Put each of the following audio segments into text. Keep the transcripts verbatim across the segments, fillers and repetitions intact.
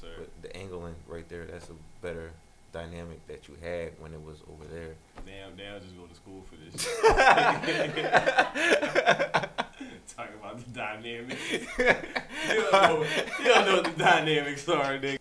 sir. But the angling right there, that's a better dynamic that you had when it was over there. Damn, damn, I just go to school for this shit. Talking about the dynamics. You don't know, you don't know what the dynamics are, nigga.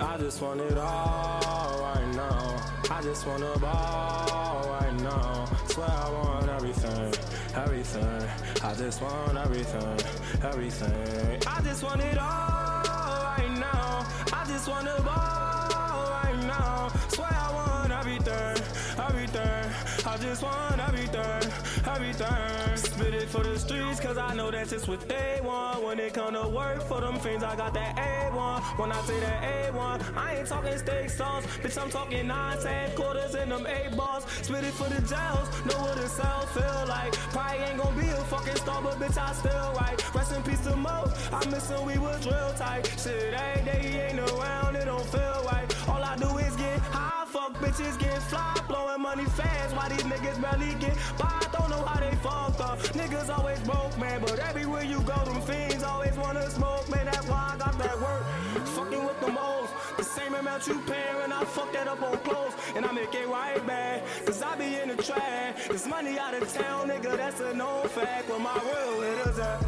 I just want it all right now. I just want a ball right now. Swear I want everything, everything. I just want everything, everything. I just want it all right now. I just want a ball right now. Swear I want everything, everything. I just want everything, everything. Spit it for the streets, cause I know that's just what they want. When it come to work for them fiends, I got that A one. When I say that A one, I ain't talking steak sauce. Bitch, I'm talking nine, ten quarters in them eight balls. Spit it for the jails, know what it sound feel like. Probably ain't gonna be a fucking star, but bitch, I still write. Rest in peace to Mo, I miss him, we was real tight. Shit, every day he ain't around, it don't feel right. All I do is get high. Fuck bitches get fly, blowing money fast. Why these niggas barely get by? I don't know how they fuck up. Niggas always broke, man, but everywhere you go, them fiends always wanna smoke, man. That's why I got that work. Fucking with them hoes, the same amount you paying, and I fuck that up on clothes, and I make it right back. Cause I be in the trash. It's money out of town, nigga. That's a known fact. Where my real it is at.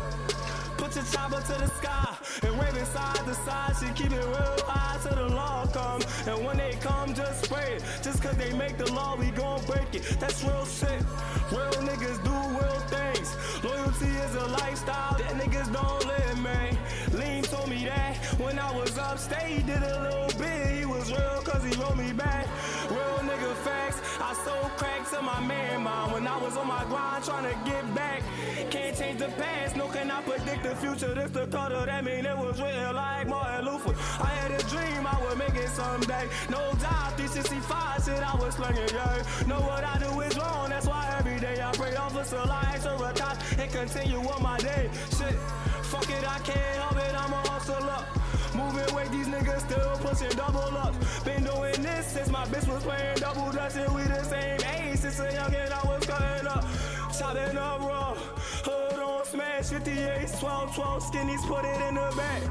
Put your chopper to the sky and wave it side to side. She keep it real high till the law come. And when they come, just spray it. Just cause they make the law, we gon' break it. That's real shit. Real niggas do real things. Loyalty is a lifestyle that niggas don't live, man. Lean told me that when I was upstate, he did a little bit. He was real cause he wrote me back. Real nigga facts. I sold crack to my man, mom. When I was on my grind trying to get back. Can't change the past, no can I predict the future. This the color that mean it was written like Martin Luther. I had a dream I would make it someday. No job, three sixty-five shit I was slinging, yeah. Know what I do is wrong, that's why every day I pray officer lies or a cop and continue on my day. Shit, fuck it, I can't help it, I'ma hustle up. Moving weight, these niggas still pushing double up. Been doing this since my bitch was playing double dutch, and we the same age since a youngin' I was cutting up. Chopping up raw, hood on smash, fifty-eight, twelve, twelve, skinnies put it in the back.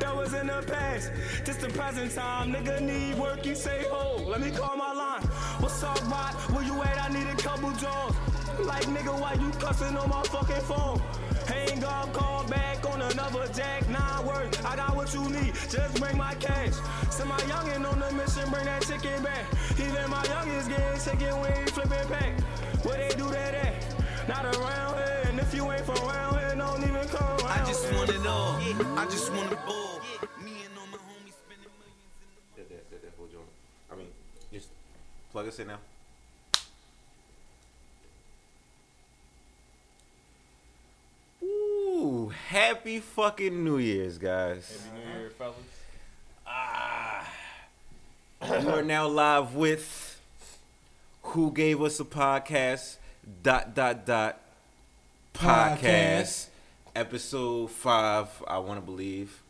That was in the past, just the present time. Nigga need work, you say, oh, let me call my line. What's up, Rod? Where you at? I need a couple jaws. Like, nigga, why you cussing on my fucking phone? Hang up, call back on another jack, nine words. I got what you need, just bring my cash. Send my youngin' on the mission, bring that chicken back. Even my youngins getting chicken when he flipping back. Where they do that at? Not around here, and if you ain't from around here, don't even come around. I just want it all. I just want it all. Me and all my homies spending millions in the that, that, that, that whole joint. I mean, just plug us in now. Ooh, happy fucking New Year's, guys. Happy New Year, fellas. Ah. We are now live with Who Gave Us a Podcast. Dot dot dot podcast, podcast episode five. I want to believe.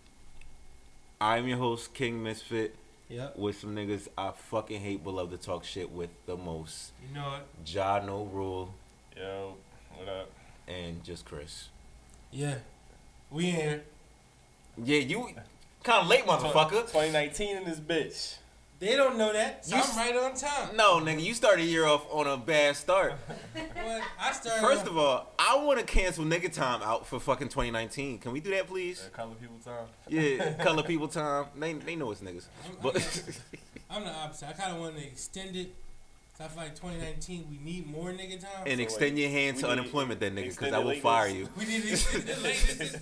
I'm your host, King Misfit. Yep. With some niggas I fucking hate but love to talk shit with the most. You know it. Ja Rule. Yo, what up? And just Chris. Yeah, we in here. Yeah, you kind of late, motherfucker. twenty nineteen in this bitch. They don't know that, so you I'm right on time. No, nigga, you started a year off on a bad start. Well, I started First on... of all, I want to cancel nigga time out for fucking twenty nineteen. Can we do that, please? Uh, color people time. Yeah, color people time. They they know it's niggas. I'm, but I'm, the, I'm the opposite. I kind of want to extend it. I feel like twenty nineteen, we need more nigga time. And so extend like, your hand to unemployment, that nigga, because I will fire you. We need to extend the latest.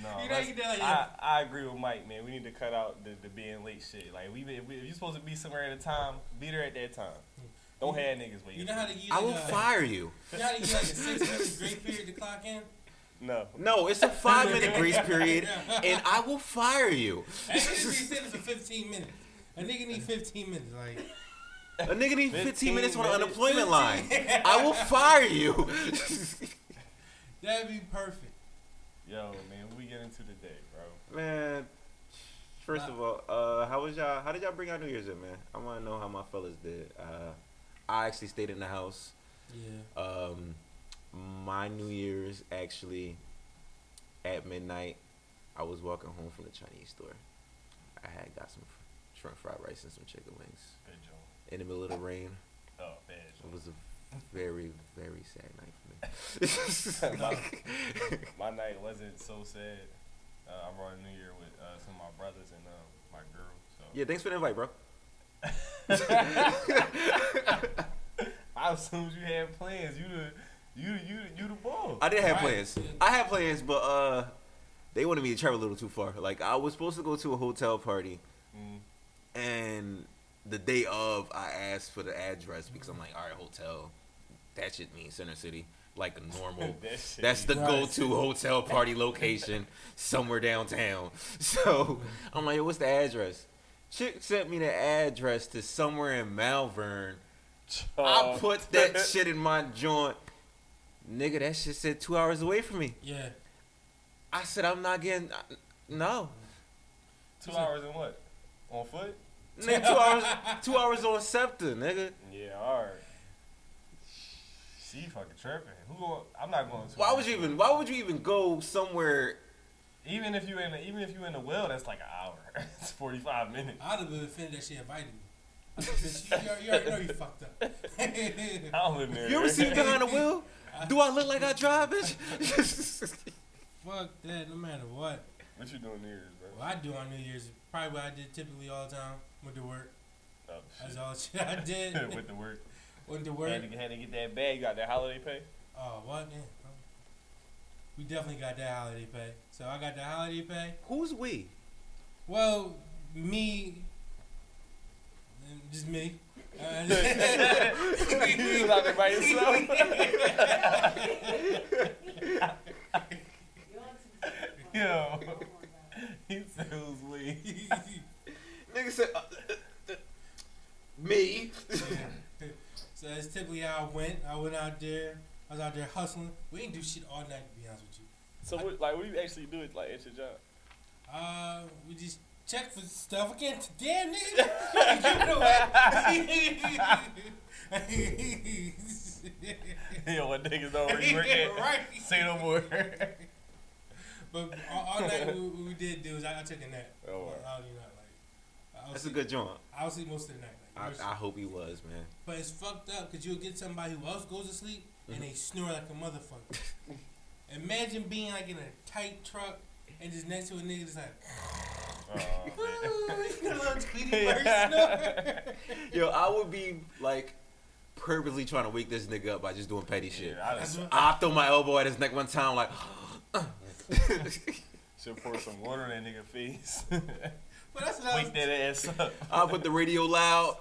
No, you know, you know, I, I agree with Mike, man. We need to cut out the, the being late shit. Like, we, if, we, if you're supposed to be somewhere at a time, be there at that time. Don't you, have niggas waiting. You know how to use I will like, fire you. You know how to use like a six-minute grace period to clock in? No. No, it's a five-minute grace period, and I will fire you. Actually, you said it's a fifteen minutes. A nigga need fifteen minutes, like... A nigga need fifteen minutes on the unemployment line. I will fire you. That'd be perfect. Yo, man, we get into the day, bro. Man, first of all, uh, how was y'all? How did y'all bring out New Year's in, man? I want to know how my fellas did. Uh, I actually stayed in the house. Yeah. Um, my New Year's actually at midnight. I was walking home from the Chinese store. I had got some shrimp fried rice and some chicken wings. In the middle of the rain. Oh, bad. It was a very, very sad night for me. my, my night wasn't so sad. Uh, I brought a New Year with uh, some of my brothers and um, my girl. So. Yeah, thanks for the invite, bro. I assumed you had plans. You the you you you the ball. I did have right. plans. I had plans, but uh, they wanted me to travel a little too far. Like I was supposed to go to a hotel party, mm. and the day of, I asked for the address because I'm like, all right, hotel. That shit means Center City, like a normal. that that's the nice. go-to hotel party location somewhere downtown. So I'm like, what's the address? Chick sent me the address to somewhere in Malvern. Oh. I put that shit in my joint. Nigga, that shit said two hours away from me. Yeah. I said, I'm not getting... I, no. Two hours in what? On foot? Nigga, two hours Two hours on SEPTA, nigga. Yeah, all right. She fucking tripping. Who? Gonna, I'm not going to... Why would you even... Why would you even go somewhere... Even if you in the, even if you in the well, that's like an hour. It's forty five minutes. I'd have been offended that she invited me. I mean, you, you already know you fucked up. I don't live there. You ever seen behind the wheel? Do I look like I drive, bitch? Fuck that. No matter what. What you doing New Year's, bro? What I do on New Year's probably what I did typically all the time. Went to work. Oh, shit. That's all shit I did. Went to work. Went to work. Had to, had to get that bag. You got that holiday pay. Oh, what? Yeah. We definitely got that holiday pay. So I got that holiday pay. Who's we? Well, me. Just me. Uh, you was out there by yourself. Yo. He said who's we. Nigga said, uh, uh, uh, me. Yeah. So that's typically how I went. I went out there. I was out there hustling. We didn't do shit all night, to be honest with you. So, I, what, like, what do you actually do at, like, at your job? Uh, we just check for stuff. I can't, damn, nigga. You know what? Yo, what niggas don't really work at. Right. Say no more. But all, all night, what we, we did do is I, I took a nap. Oh, wow. I, I, you know, like, I was That's sleep, a good joint. I was sleep most of the night. Like, I, I hope he was, man. But it's fucked up, because you'll get somebody who else goes to sleep, and they snore like a motherfucker. Imagine being like in a tight truck and just next to a nigga that's like, oh, you know, yeah. Yo, I would be like purposely trying to wake this nigga up by just doing petty shit. Yeah, I, just, I throw my elbow at his neck one time like, should pour some water in that nigga face. But that's what wake that ass up. I put the radio loud.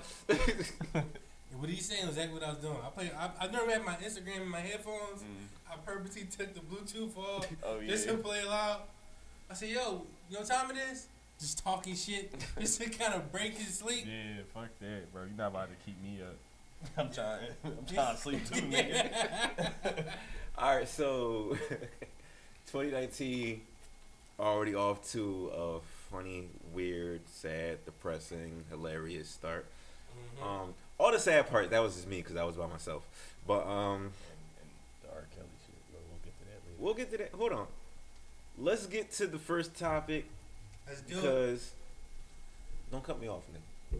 What he's saying was exactly what I was doing. I play. I, I never had my Instagram in my headphones. Mm. I purposely took the Bluetooth off oh, yeah. just to play loud. I said, "Yo, you know what time it is? Just talking shit, just to kind of break his sleep." Yeah, fuck that, bro. You're not about to keep me up. I'm trying. I'm trying to sleep too, nigga. All right, so twenty nineteen already off to a funny, weird, sad, depressing, hilarious start. Mm-hmm. Um. All the sad part, that was just me because I was by myself. But, um... And, and the R. Kelly shit, we'll, we'll get to that later. We'll get to that. Hold on. Let's get to the first topic. Let's do it. Because... Don't cut me off, nigga.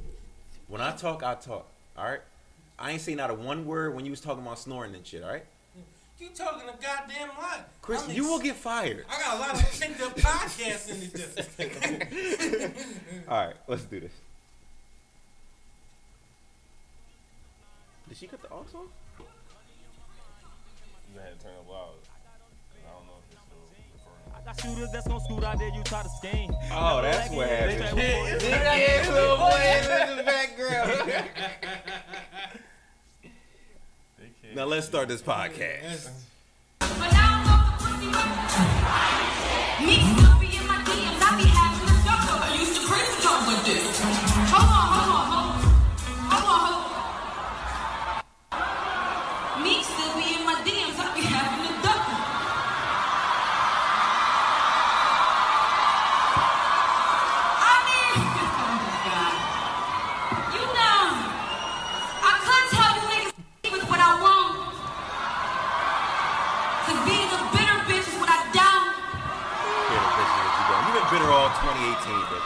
When I talk, I talk. All right? I ain't say not a one word when you was talking about snoring and shit, all right? You talking a goddamn lot. Chris, I'm you ex- will get fired. I got a lot of picked up podcasts in the district. All right, let's do this. Did she cut the aux off? You had to turn it loud. I don't know if it's still. I got shooters that's gonna scoot out there. You try to stain. Oh, that's what happened. Yeah, little boy in the background. Now let's start this podcast. But now I'm gonna be in my D and I be having a doctor. I used to prison talk with this. Hold on, hold on, hold on. I mean, you know, I could tell you niggas eighteen, bitch.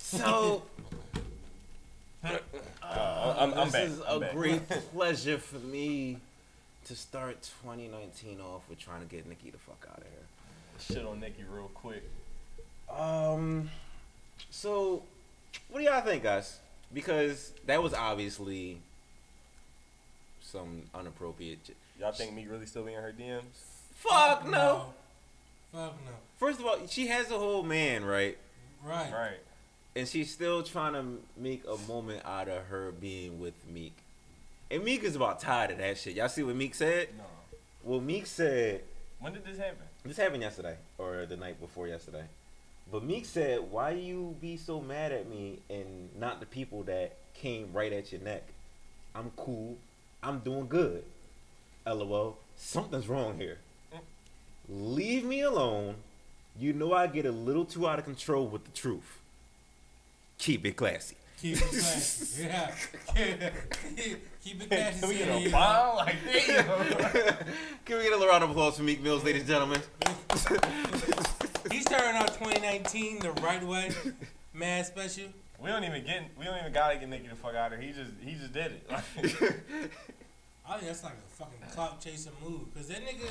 So, uh, uh, I'm, I'm this back. is I'm a back. great pleasure for me to start twenty nineteen off with trying to get Nicki the fuck out of here. Shit on Nicki real quick. Um, so what do y'all think, guys? Because that was obviously some inappropriate. J- y'all think Meek really still be in her D Ms? Fuck no. no. Fuck no. First of all, she has a whole man, right? Right. Right. And she's still trying to make a moment out of her being with Meek. And Meek is about tired of that shit. Y'all see what Meek said? No. Well, Meek said. When did this happen? This happened yesterday, or the night before yesterday. But Meek said, why you be so mad at me and not the people that came right at your neck? I'm cool. I'm doing good. LOL. Something's wrong here. Mm. Leave me alone. You know I get a little too out of control with the truth. Keep it classy. Keep it classy. Yeah. Keep it classy. Can we get a bomb like that? Can we get a little round of applause for Meek Mill, ladies and gentlemen? He started out twenty nineteen the right way. Mad special. We don't even get. We don't even gotta get Nicki the fuck out of here. He just. He just did it. I think that's like a fucking clout chasing move. Cause that nigga,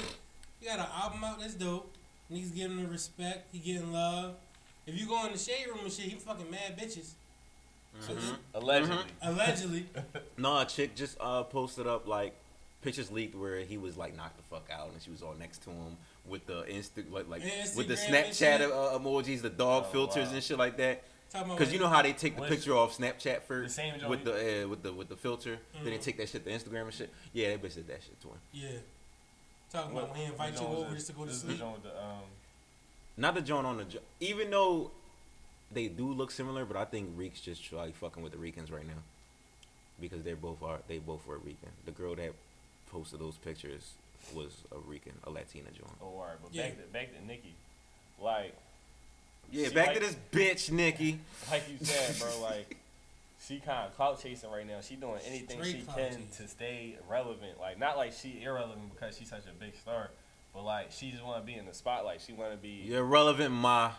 he got an album out that's dope. Niggas giving him respect. He getting love. If you go in the shade room and shit, he fucking mad bitches. Mm-hmm. So, allegedly. Mm-hmm. Allegedly. Nah, a chick just uh, posted up like pictures leaked where he was like knocked the fuck out and she was all next to him with the insta like, like Instagram with the Snapchat uh, emojis, the dog oh, filters wow. and shit like that. Because you know how they take the picture off Snapchat first the with the uh, with the with the filter, mm-hmm. then they take that shit to Instagram and shit. Yeah, that bitch did that shit to him. Yeah. Talking well, about when he invite you over just to go to sleep. The, um, Not the joint on the jo- even though they do look similar, but I think Reek's just like fucking with the Ricans right now because they both are. They both were Rican. The girl that posted those pictures was a Rican, a Latina joint. Oh, alright, but yeah. back to back to Nicki, like yeah, back like, to this bitch Nicki. Like you said, bro, like she kind of clout chasing right now. She doing anything Straight she can chasing. to stay relevant. Like not like she irrelevant because she's such a big star. But, like, she just want to be in the spotlight. She want to be... You're relevant, ma.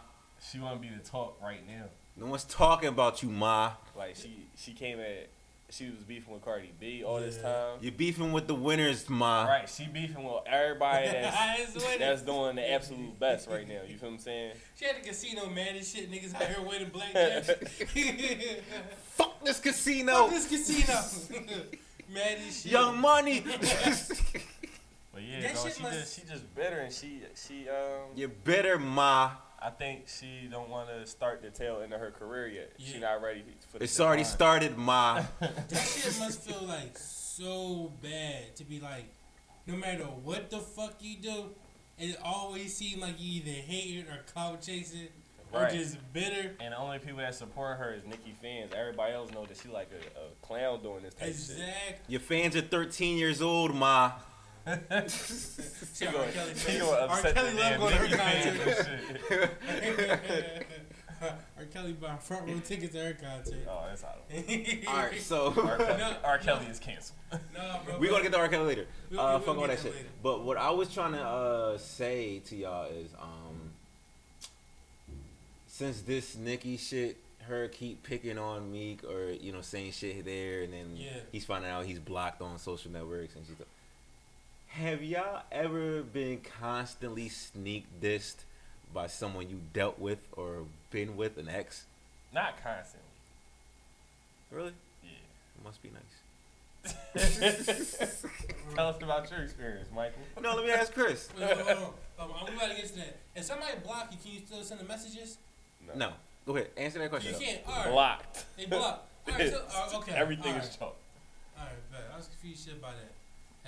She want to be the talk right now. No one's talking about you, ma. Like, she she came at... She was beefing with Cardi B all yeah. this time. You're beefing with the winners, ma. Right. She beefing with everybody that's, that's doing the absolute best right now. You feel what I'm saying? She had the casino, man, and shit. Niggas out here waiting blackjack. Fuck this casino. Fuck this casino. Man, this shit. Young Money. But yeah, bro, she must... just she just bitter and she she um. You're bitter, ma. I think she don't want to start the tail end of her career yet. Yeah. She not ready for. It's already line. started, ma. That shit must feel like so bad to be like, no matter what the fuck you do, it always seems like you either hate it or clout chasing or right. just bitter. And the only people that support her is Nicki fans. Everybody else know that she like a, a clown doing this type exactly. of shit. Your fans are thirteen years old, ma. she R. Kelly, R. Kelly love going to her concert. R. Kelly buying front row tickets to her concert. Oh, that's out of it. All right, so R. Kelly, no, R. Kelly no. is canceled. No, bro. We're going to get to R. Kelly later. We'll, uh, we'll fuck all that shit. Later. But what I was trying to uh, say to y'all is um, since this Nicki shit, her keep picking on Meek or, you know, saying shit there, and then yeah. he's finding out he's blocked on social networks and she's like, have y'all ever been constantly sneak dissed by someone you dealt with or been with, an ex? Not constantly. Really? Yeah. It must be nice. Tell us about your experience, Michael. No, let me ask Chris. Wait, hold on, hold on. Um, I'm about to get to that. If somebody blocked you, can you still send the messages? No. No. Go ahead. Answer that question. You though. can't. All right. Blocked. They blocked. All right, so, uh, okay. Everything All right. is choked. All right, bet. I was confused shit by that.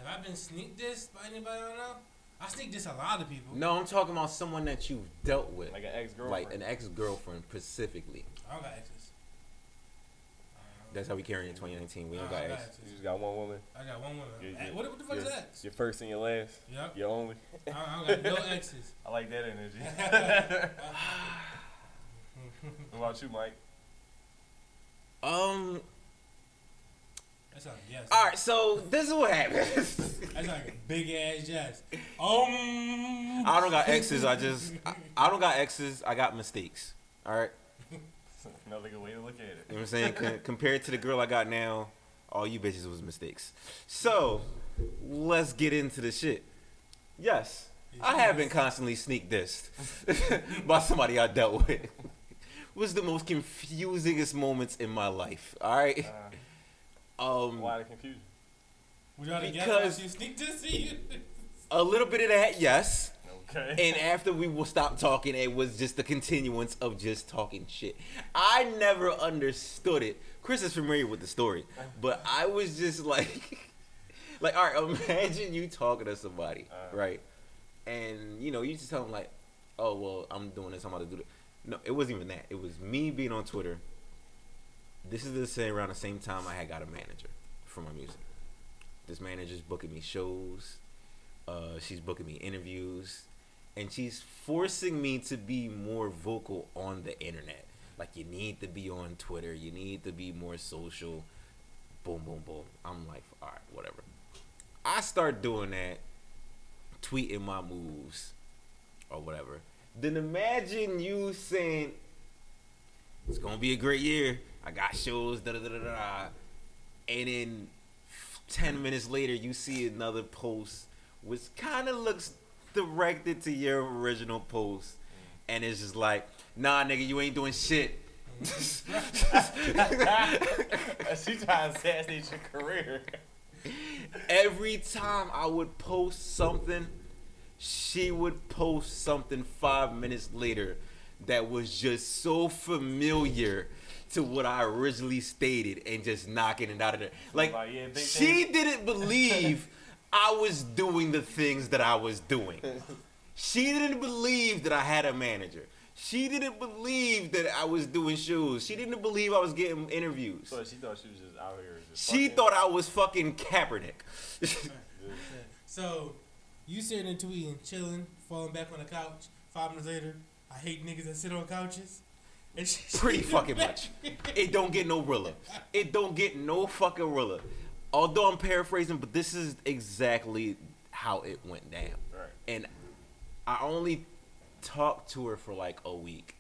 Have I been sneak dissed by anybody I don't know? I sneak dissed a lot of people. No, I'm talking about someone that you've dealt with. Like an ex-girlfriend. Like an ex-girlfriend specifically. I don't got exes. That's how we carry in twenty nineteen. We don't got, got exes. exes. You just got one woman? I got one woman. You're, you're, what, what the fuck is that? Your first and your last? Yep. Your only? I don't, I don't got no exes. I like that energy. What about you, Mike? Um... That's like a yes. All right, so this is what happens. That's like a big ass yes. Um. I don't got exes. I just I, I don't got exes. I got mistakes. All right. Another good way to look at it. You know what I'm saying? C- compared to the girl I got now, all you bitches was mistakes. So let's get into the shit. Yes, yes. I have been constantly sneak dissed by somebody I dealt with. Was the most confusingest moments in my life. All right. Uh, um, why the confusion? We gotta because you sneak to see you. A little bit of that, yes. Okay. And after we will stop talking, it was just the continuance of just talking shit. I never understood it. Chris is familiar with the story, but I was just like, like, all right. Imagine you talking to somebody, uh, right? And you know, you just tell them like, oh well, I'm doing this. I'm about to do this. No, it wasn't even that. It was me being on Twitter. This is the same around the same time I had got a manager for my music. This manager's booking me shows. Uh, she's booking me interviews. And she's forcing me to be more vocal on the internet. Like, you need to be on Twitter. You need to be more social. Boom, boom, boom. I'm like, all right, whatever. I start doing that, tweeting my moves or whatever. Then imagine you saying, it's going to be a great year. I got shows, da-da-da-da-da. And then ten minutes later, you see another post which kind of looks directed to your original post. And it's just like, nah, nigga, you ain't doing shit. She's trying to assassinate your career. Every time I would post something, she would post something five minutes later that was just so familiar to what I originally stated and just knocking it out of there. Like, oh, yeah, she thing. Didn't believe I was doing the things that I was doing. She didn't believe that I had a manager. She didn't believe that I was doing shows. She didn't believe I was getting interviews. So she thought she was just out here. Just she thought I was fucking Kaepernick. So... you sitting and tweeting, chilling, falling back on the couch. Five minutes later, I hate niggas that sit on couches. And she, Pretty she fucking back. much. It don't get no realer. It don't get no fucking realer. Although I'm paraphrasing, but this is exactly how it went down. Right. And I only talked to her for like a week.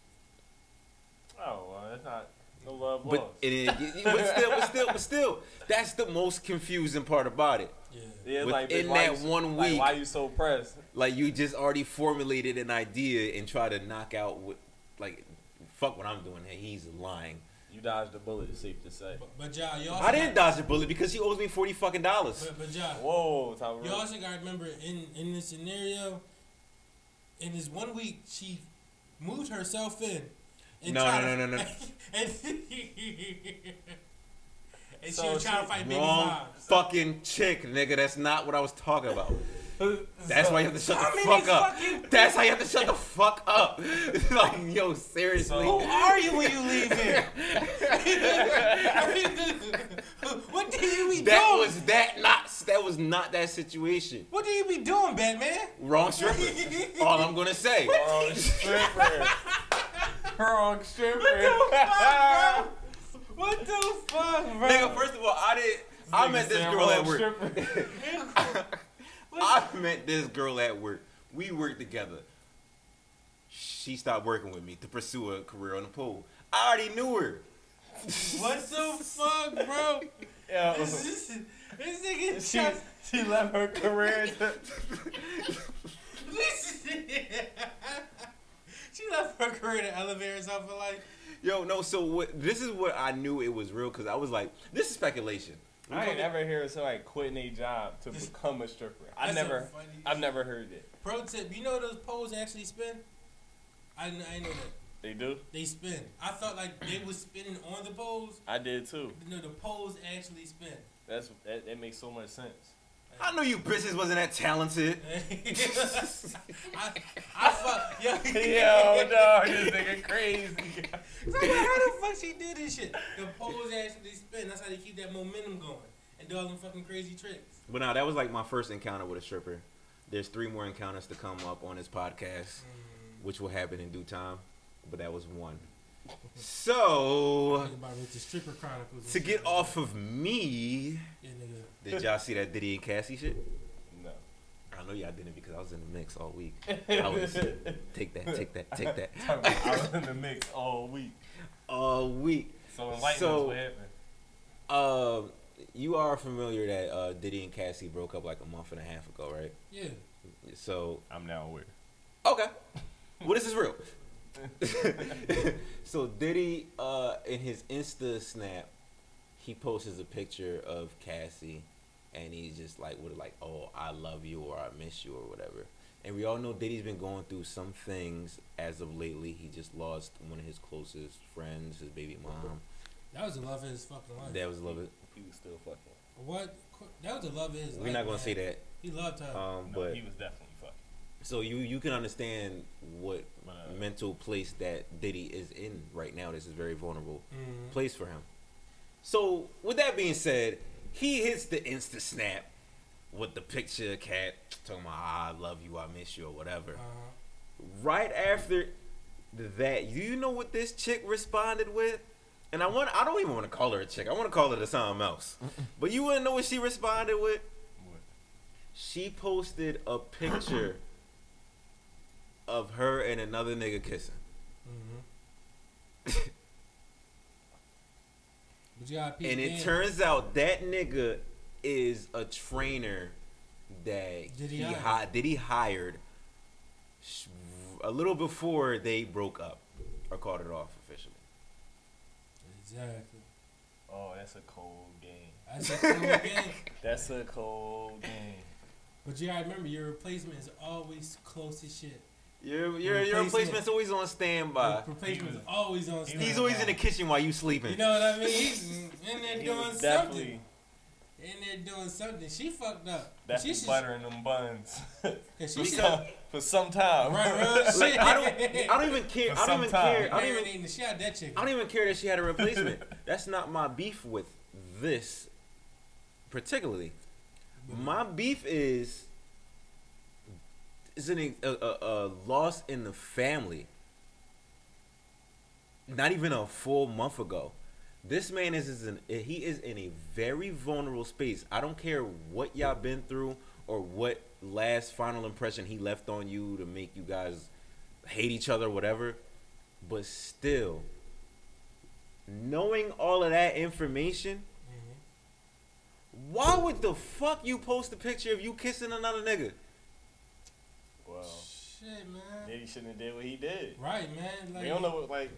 Oh, well, that's not no love lost. But, it, it, but still, but still, but still, that's the most confusing part about it. Yeah, within like, in that you, one week, like, why you so pressed? Like you just already formulated an idea and try to knock out what, like, fuck what I'm doing here. He's lying. You dodged a bullet, it's safe to say. But, but y'all, you also I didn't got, dodge a bullet because he owes me forty fucking dollars. But, but y'all, whoa, Tyler. You also gotta remember in in this scenario, in this one week, she moved herself in. And no, tried, no, no, no, no. and, And so she was trying she, to fight big vibes. Fucking chick, nigga. That's not what I was talking about. That's so, why you have to shut the fuck up. Fucking... That's how you have to shut the fuck up. Like, yo, seriously. So, who are you when you leave here? What do you be that doing? Was that, not, that was not that situation. What do you be doing, Batman? Wrong stripper. All I'm going to say. Wrong stripper. Wrong stripper. What the fuck, bro? What the fuck, bro? Nigga, first of all, I did. I met this girl at work. I, I met this girl at work. We worked together. She stopped working with me to pursue a career on the pole. I already knew her. What the fuck, bro? Yo, this, this, this nigga she, just... she left her career. To... she left her career to elevate herself for life. Yo, no, so what, this is what I knew it was real, because I was like, this is speculation. We I ain't never heard somebody quitting a job to this, become a stripper. I never, I've never heard that. Pro tip, you know those poles actually spin? I, I know that. They do? They spin. I thought like they was spinning on the poles. I did too. No, the poles actually spin. That's That, that makes so much sense. I know you bitches wasn't that talented. I, I fuck. Yo, yo dog, this nigga crazy. So like, how the fuck she did this shit? The poles actually spin. That's how they keep that momentum going. And do all them fucking crazy tricks. But no, that was like my first encounter with a stripper. There's three more encounters to come up on this podcast, mm. which will happen in due time. But that was one. So, the stripper chronicles. To get off of me, yeah, nigga. Did y'all see that Diddy and Cassie shit? No. I know y'all didn't because I was in the mix all week. I was take that, take that, take that. I was in the mix all week. All week. So enlighten so, us what happened. Um, uh, you are familiar that uh, Diddy and Cassie broke up like a month and a half ago, right? Yeah. So I'm now aware. Okay. Well, this is real. So Diddy, uh, in his Insta snap, he posts a picture of Cassie, and he's just like, "What, like, oh, I love you or I miss you or whatever." And we all know Diddy's been going through some things as of lately. He just lost one of his closest friends, his baby mom. That was the love of his fucking life. That was the love of. He was still fucking. What? That was the love of his. We're life. We're not gonna say that. He loved her. Um, no, but he was definitely. So you, you can understand what uh, mental place that Diddy is in right now. This is a very vulnerable mm-hmm. place for him. So with that being said, he hits the Insta snap with the picture of Kat talking about I love you, I miss you, or whatever. Uh-huh. Right after that, you know what this chick responded with? And I want I don't even want to call her a chick. I want to call her to something else. But you wouldn't know what she responded with? What? She posted a picture of her and another nigga kissing. Mm-hmm. But you gotta and it in. turns out that nigga is a trainer that Diddy he hi- Diddy hired sh- a little before they broke up or called it off officially. Exactly. Oh, that's a cold game. That's a cold game. That's a cold game. But you gotta remember, your replacement is always close as shit. Your your replacement. your replacement's always on standby. Your replacement's always on standby. He's always in the kitchen while you sleeping. You know what I mean? He's in there doing something. In there doing something. She fucked up. That's she buttering them buns. She some, for some time. Right, real shit. I don't. I don't even care. For I don't even time. care. I don't even, even, she had that chick. I don't even care that she had a replacement. That's not my beef with this, particularly. Mm-hmm. My beef is. It's an, a, a, a loss in the family. Not even a full month ago. This man is, is in, he is in a very vulnerable space. I don't care what y'all been through or what last final impression he left on you to make you guys hate each other, whatever. But still, knowing all of that information, mm-hmm. why would the fuck you post a picture of you kissing another nigga? Wow. Shit, man. Diddy shouldn't have did what he did. Right, man. Like, we don't know what, like...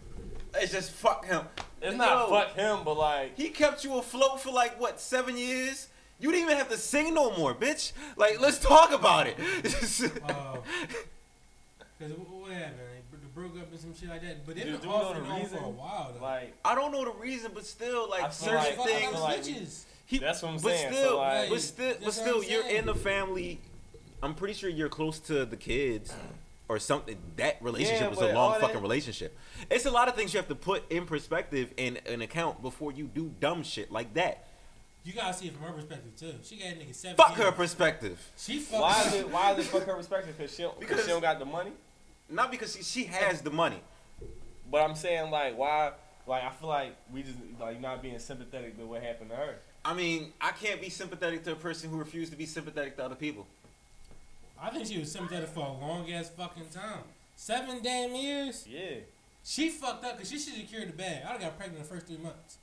It's just fuck him. It's not know, fuck him, but like... He kept you afloat for like, what, seven years? You didn't even have to sing no more, bitch. Like, let's talk about it. Oh. Because what happened? Like, they broke up and some shit like that. But they been off and on for a while, though. Like, I don't know the reason, but still, like, certain like, things... Like bitches. He, that's what I'm but saying. Still, so like, but still, but still you're in the family... I'm pretty sure you're close to the kids or something. That relationship yeah, was a long fucking that... relationship. It's a lot of things you have to put in perspective and an account before you do dumb shit like that. You gotta see it from her perspective too. She got a nigga seven. Fuck years. Her perspective. She fuck. Why is it? Why is it fuck her perspective? Cause she don't, because cause she don't got the money. Not because she she has the money. But I'm saying like why? Like I feel like we just like not being sympathetic to what happened to her. I mean I can't be sympathetic to a person who refused to be sympathetic to other people. I think she was sympathetic for a long ass fucking time. Seven damn years? Yeah. She fucked up because she should have cured the bag. I got pregnant the first three months.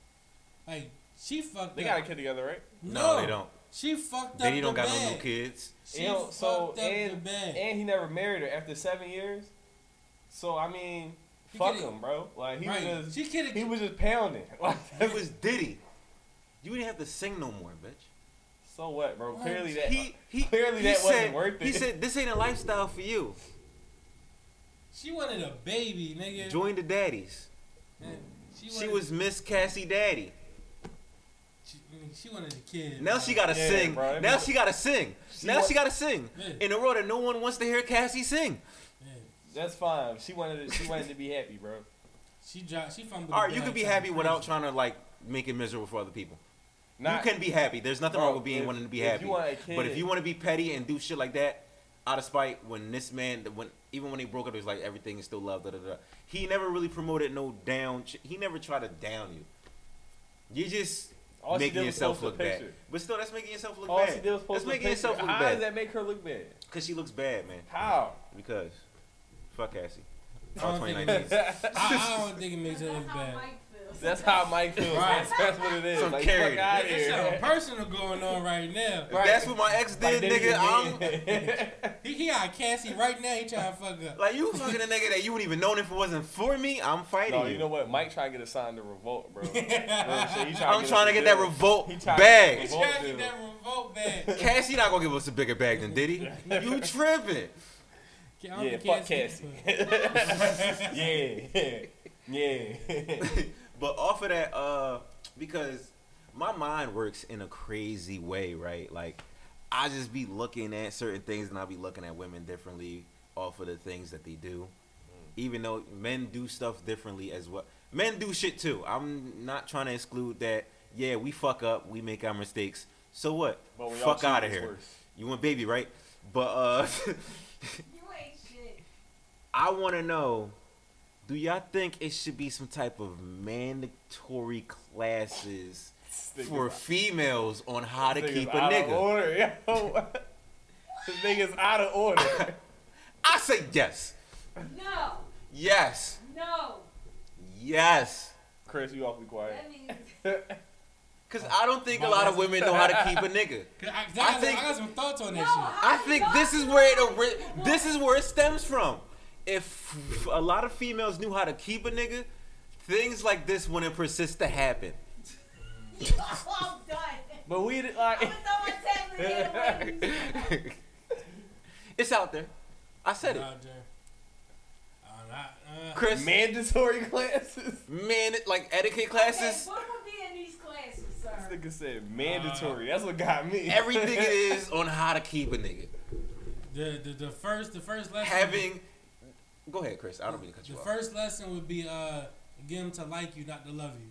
Like, she fucked they up. They got a kid together, right? No, no they don't. She fucked Diddy up. They don't the got bag. No new kids. She you know, fucked so, up and, the bag. And he never married her after seven years. So, I mean, he fuck him, bro. Like, he, right. was, just, he was just pounding. Like, it was Diddy. You didn't have to sing no more, bitch. So what, bro? What? Clearly that, he, he, clearly he that said, wasn't worth it. He said, this ain't a lifestyle for you. She wanted a baby, nigga. Join the daddies. Man, she, she was Miss Cassie Daddy. She, she wanted a kid. Now bro. she got to yeah, sing. Bro, now mean, she got to sing. She now want, she got to sing. Yeah. In a world that no one wants to hear Cassie sing. Yeah. That's fine. She wanted to, she wanted to be happy, bro. She dropped, she fumbled. All right, you could be happy crazy. without trying to, like, make it miserable for other people. Not, you can be happy. There's nothing bro, wrong with being if, wanting to be happy. But if you want to be petty and do shit like that, out of spite, when this man, when even when they broke up, it was like everything is still love. Da da da. He never really promoted no down. He never tried to down you. You just all making yourself look bad. But still, that's making yourself look all bad. That's making yourself look How bad. How does that make her look bad? Because she looks bad, man. How? Because fuck Cassie. I don't, think I don't think it makes it look bad. That's how Mike feels. Right. That's what it is. So like, carried. Out of here. It's personal going on right now. Right. That's what my ex did, like, nigga. I'm... he, he got Cassie right now. He trying to fuck up. Like, you fucking a nigga that you wouldn't even know if it wasn't for me. I'm fighting. No, you know what? Mike trying to get assigned to revolt, bro. bro so trying I'm to trying to get that revolt bag. He's trying to get that revolt bag. Cassie not gonna give us a bigger bag than Diddy. You tripping? Yeah, yeah, fuck Cassie. Cassie. yeah, yeah, yeah. But off of that, uh, because my mind works in a crazy way, right? Like, I just be looking at certain things, and I be looking at women differently off of the things that they do. Mm. Even though men do stuff differently as well. Men do shit too. I'm not trying to exclude that. Yeah, we fuck up. We make our mistakes. So what? Well, we fuck out of here. Worse. You want baby, right? But uh. I want to know, do y'all think it should be some type of mandatory classes for females on how to keep a nigga? This nigga's out of order. I say yes. No. Yes. No. Yes. Chris, you awfully quiet. That means- Cause I don't think My a lot of women know how to keep a nigga. I, I, I think I got some thoughts on that no, shit. I think this is where it ori- this is where it stems from. If a lot of females knew how to keep a nigga, things like this wouldn't persist to happen. I'm done. But we like. I'm it's out there. I said it's it. Out there. I'm not, uh, Chris, mandatory classes. Man, like etiquette classes. Okay, what would be in these classes? This nigga said mandatory. Uh, That's what got me. Everything it is on how to keep a nigga. The the, the first the first lesson having. Would be, go ahead, Chris. I don't mean to cut you off. The first lesson would be uh get them to like you, not to love you.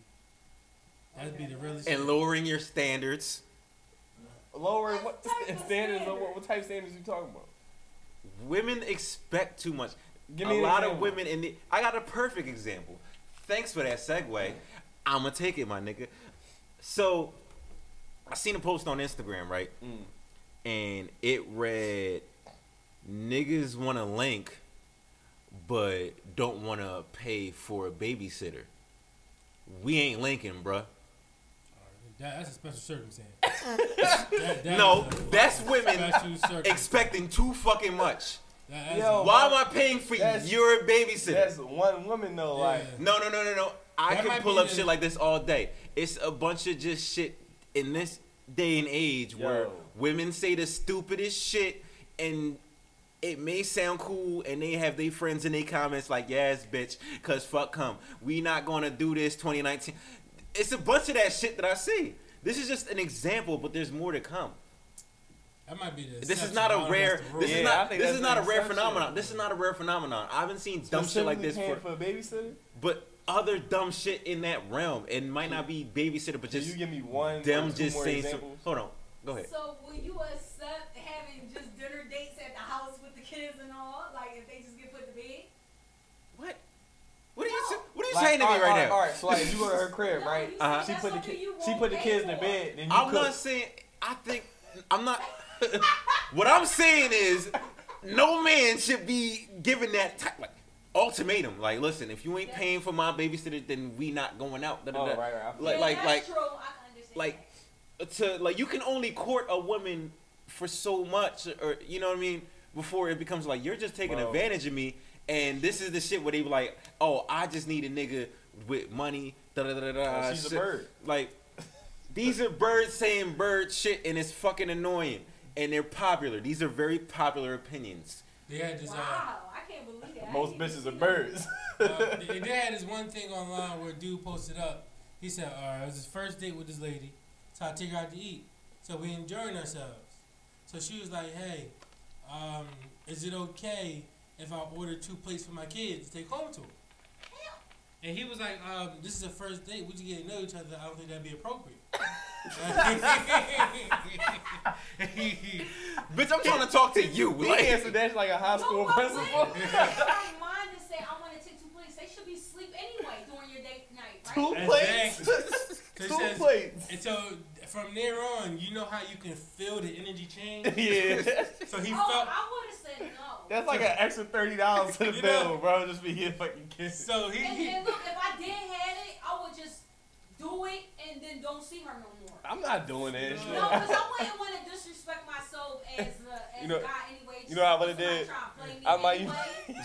That'd okay. be the realest. And lowering your standards. Lowering what, what standards? Standard? What, what type of standards are you talking about? Women expect too much. Give me a lot example. Of women in the. I got a perfect example. Thanks for that segue. I'm gonna take it, my nigga. So, I seen a post on Instagram, right? Mm. And it read, niggas want a link, but don't want to pay for a babysitter. We ain't linking, bruh. That, that's a special circumstance. that, that no, that's women expecting too fucking much. That, Yo, why my, am I paying for your babysitter? That's one woman, though. Yeah. Like, no, no, no, no, no. I could pull up the, shit like this all day. It's a bunch of just shit in this day and age yo. Where women say the stupidest shit and it may sound cool and they have their friends in their comments like, yes, bitch, because fuck come. We not going to do this twenty nineteen. It's a bunch of that shit that I see. This is just an example, but there's more to come. That might be the This is not a rare. This yeah, is not. This is not a rare phenomenon. This is not a rare phenomenon. I haven't seen dumb shit like this for, for a babysitter. But other dumb shit in that realm. It might not be babysitter, but just you give me one them just saying. Some, hold on, go ahead. So will you accept having just dinner dates at the house with the kids and all? Like if they just get put to bed? What? What are no. you? What are you like, saying to right, me right, right now? All right, so like you go to her crib, no, right? Uh-huh. She put the ki- she put the kids for. In the bed. Then you I'm cook. Not saying. I think I'm not. What I'm saying is, no man should be given that type. Like, ultimatum, like, listen, if you ain't yeah. paying for my babysitter, then we not going out. Da, da, da. Oh, right, right. Like, yeah, like, like, true. I like, to like, you can only court a woman for so much, or you know what I mean, before it becomes like you're just taking Whoa. Advantage of me, and this is the shit where they be like, oh, I just need a nigga with money. Da, da, da, da, oh, she's shit. A bird. Like, these are birds saying bird shit, and it's fucking annoying, and they're popular. These are very popular opinions. They had this, wow, uh, I can't believe that. Most bitches are birds. uh, they, they had this one thing online where a dude posted up. He said, all right, it was his first date with this lady. So I took her out to eat. So we enjoying ourselves. So she was like, hey, um, is it okay if I order two plates for my kids to take home to them? And he was like, um, this is the first date. We just get to know each other. I don't think that'd be appropriate. Bitch, I'm trying to talk to you. He like, answered that like a high school no, principal. Well, it's like mine to say, I want to take two plates. They should be asleep anyway during your date night, right? Two plates? Exactly. Two says, plates. And so from there on, you know how you can feel the energy change? Yeah. So he oh, felt. I would have said no. That's like an extra thirty dollars to the bill, bro. Just for your fucking kiss. So he. And then look, if I did have it, I would just do it and then don't see her no more. I'm not doing that no. shit. No, because I wouldn't want to disrespect myself as a, as you know, a guy anyway. You know what I would have did? I might.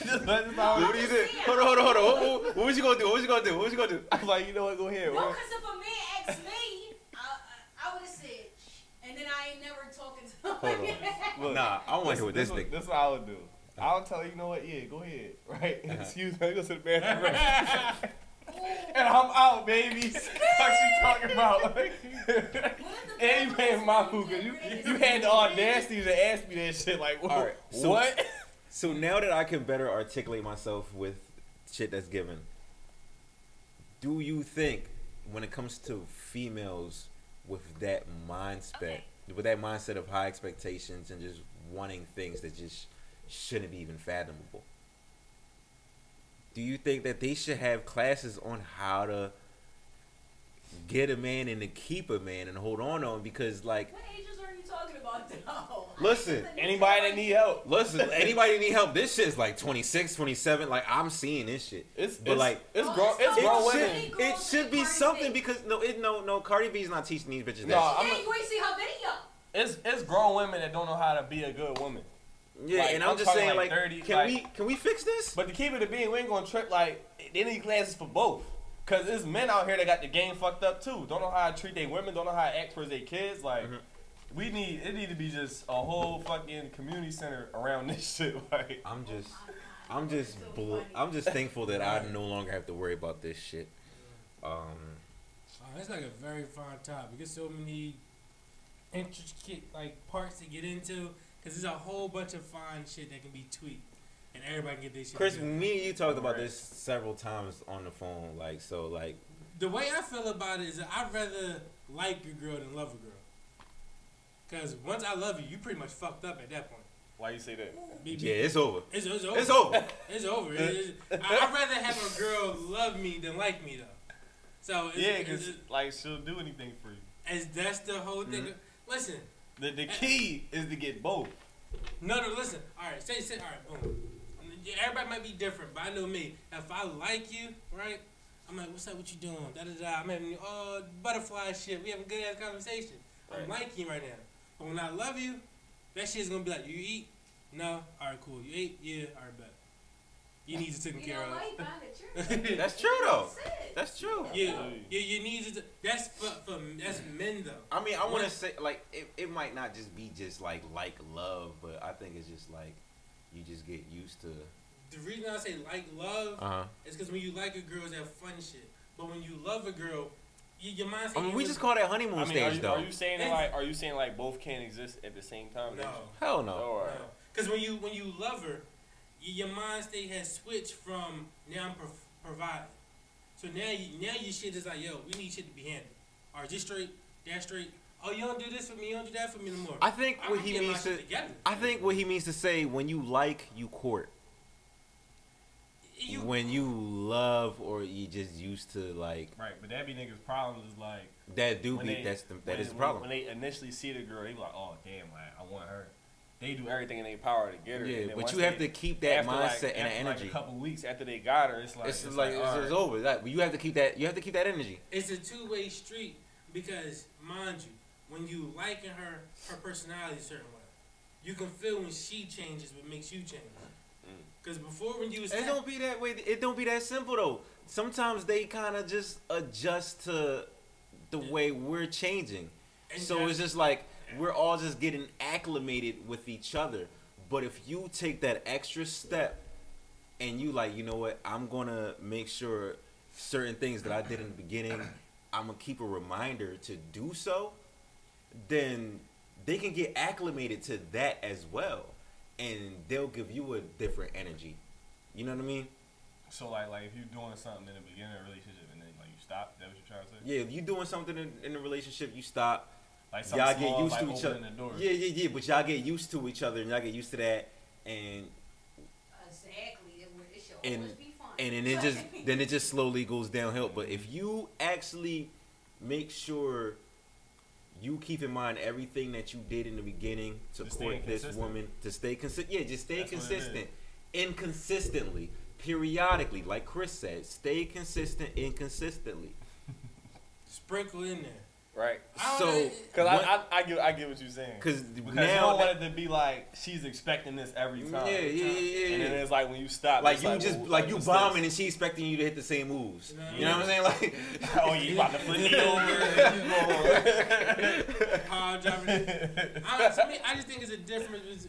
Just let him out. What do you do? Hold on, hold on, hold on. What was you going to do? What was you going to do? What was you going to do? I'm like, you know what? Go ahead. No, because if a man asks me, I, I, I would have said, and then I ain't never talking to him. Look, nah, I want to hear what this nigga. This is what I would do. I would tell you, you know what? Yeah, go ahead. Right? Uh-huh. Excuse me. I go to the bathroom. Right? And I'm out, baby. What you talking about? Any man, my hookah. You, you had the audacity to ask me that shit. Like, what? All right, so, what? So now that I can better articulate myself with shit that's given, do you think when it comes to females with that mindset, okay. with that mindset of high expectations and just wanting things that just shouldn't be even fathomable? Do you think that they should have classes on how to get a man and to keep a man and hold on to him? Because, like... What ages are you talking about now? Listen, anybody that need help. Listen, anybody that need help. This shit's like twenty-six, twenty-seven. Like, I'm seeing this shit. It's, but, it's, like... It's well, grown it's it's women. Should, it should be something because... No, it, no, no. Cardi B's not teaching these bitches no, that shit. Yeah, you ain't see her video. It's, it's grown women that don't know how to be a good woman. Yeah, like, and I'm, I'm just saying, like, thirty, can like, we can we fix this? But to keep it to being, we ain't gonna trip. Like, they need classes for both, cause there's men out here that got the game fucked up too. Don't know how to treat their women. Don't know how to act towards their kids. Like, mm-hmm. we need it need to be just a whole fucking community center around this shit. Like, I'm just, I'm just, bl- I'm just thankful that I no longer have to worry about this shit. Um, oh, that's like a very fine topic. There's so many intricate like parts to get into. Because there's a whole bunch of fine shit that can be tweaked. And everybody can get this shit. Chris, together. Me and you talked about this several times on the phone. Like, so, like... The way I feel about it is that I'd rather like your girl than love a girl. Because once I love you, you pretty much fucked up at that point. Why you say that? Me, yeah, it's over. It's, it's over. It's over. It's over. It's, it's, I'd rather have a girl love me than like me, though. So it's, yeah, because, like, she'll do anything for you. As that's the whole thing. Mm-hmm. Listen... The, the key is to get both. No, no, listen. All right, say, say, all right, boom. Everybody might be different, but I know me. If I like you, right, I'm like, what's up, what you doing? Da, da, da. I'm having all butterfly shit. We having good-ass conversation. Right. I'm liking you right now. But when I love you, that shit's going to be like, you eat? No? All right, cool. You ate? Yeah? All right, bet. Your needs are taken you care of. That's true, though. That's true. Yeah, yeah. Your needs are. That's for, for that's men, though. I mean, I want to say like it. It might not just be just like like love, but I think it's just like you just get used to. The reason I say like love uh-huh. is because when you like a girl, it's that fun shit. But when you love a girl, you, your mind's. I mean, we just call that honeymoon I mean, stage, are you, though. Are you saying that, like? Are you saying like both can't exist at the same time? No. Hell no. Because no. when you when you love her. Your mind state has switched from now I'm prov- providing. So now you, now your shit is like, yo, we need shit to be handled. Or just straight, that straight. Oh, you don't do this for me, you don't do that for me no more. I think what he means to I think what he means to say when you like, you court. You, when you love or you just used to like right, but that be niggas' problems is like that do be they, that's the, that is the problem. When they initially see the girl, they be like, oh damn, like, I want her. They do everything in their power to get her. Yeah, but you have they, to keep that mindset like, and that energy. Like a couple weeks after they got her, it's like it's, it's, like, like, it's, right. it's over. Like, you have to keep that. You have to keep that energy. It's a two-way street because, mind you, when you liking her, her personality is a certain way. You can feel when she changes, what makes you change. Because before when you was it don't be that way. It don't be that simple though. Sometimes they kind of just adjust to the yeah. way we're changing. And so it's just like. We're all just getting acclimated with each other. But if you take that extra step and you like, you know what, I'm going to make sure certain things that I did in the beginning, I'm going to keep a reminder to do so, then they can get acclimated to that as well. And they'll give you a different energy. You know what I mean? So, like, like if you're doing something in the beginning of a relationship and then like you stop, is that what you're trying to say? Yeah, if you're doing something in, in the relationship, you stop. Like y'all small, get used like to each other. Yeah, yeah, yeah. But y'all get used to each other, and y'all get used to that, and exactly, it should always be fun. And then it just then it just slowly goes downhill. But if you actually make sure you keep in mind everything that you did in the beginning to just court this woman, to stay consistent. Yeah, just stay That's consistent. Inconsistently, periodically, like Chris said, stay consistent inconsistently. Sprinkle in there. Right. So, because I, I, I, I get I get what you're saying. Because now you don't want it to be like she's expecting this every time. Yeah, yeah, yeah. yeah. And then it's like when you stop, like you like, just well, like you bombing and she's expecting you to hit the same moves. Yeah. You know what I'm saying? Like, oh, you about to flip me over? You go power driving. I, I just think it's a difference.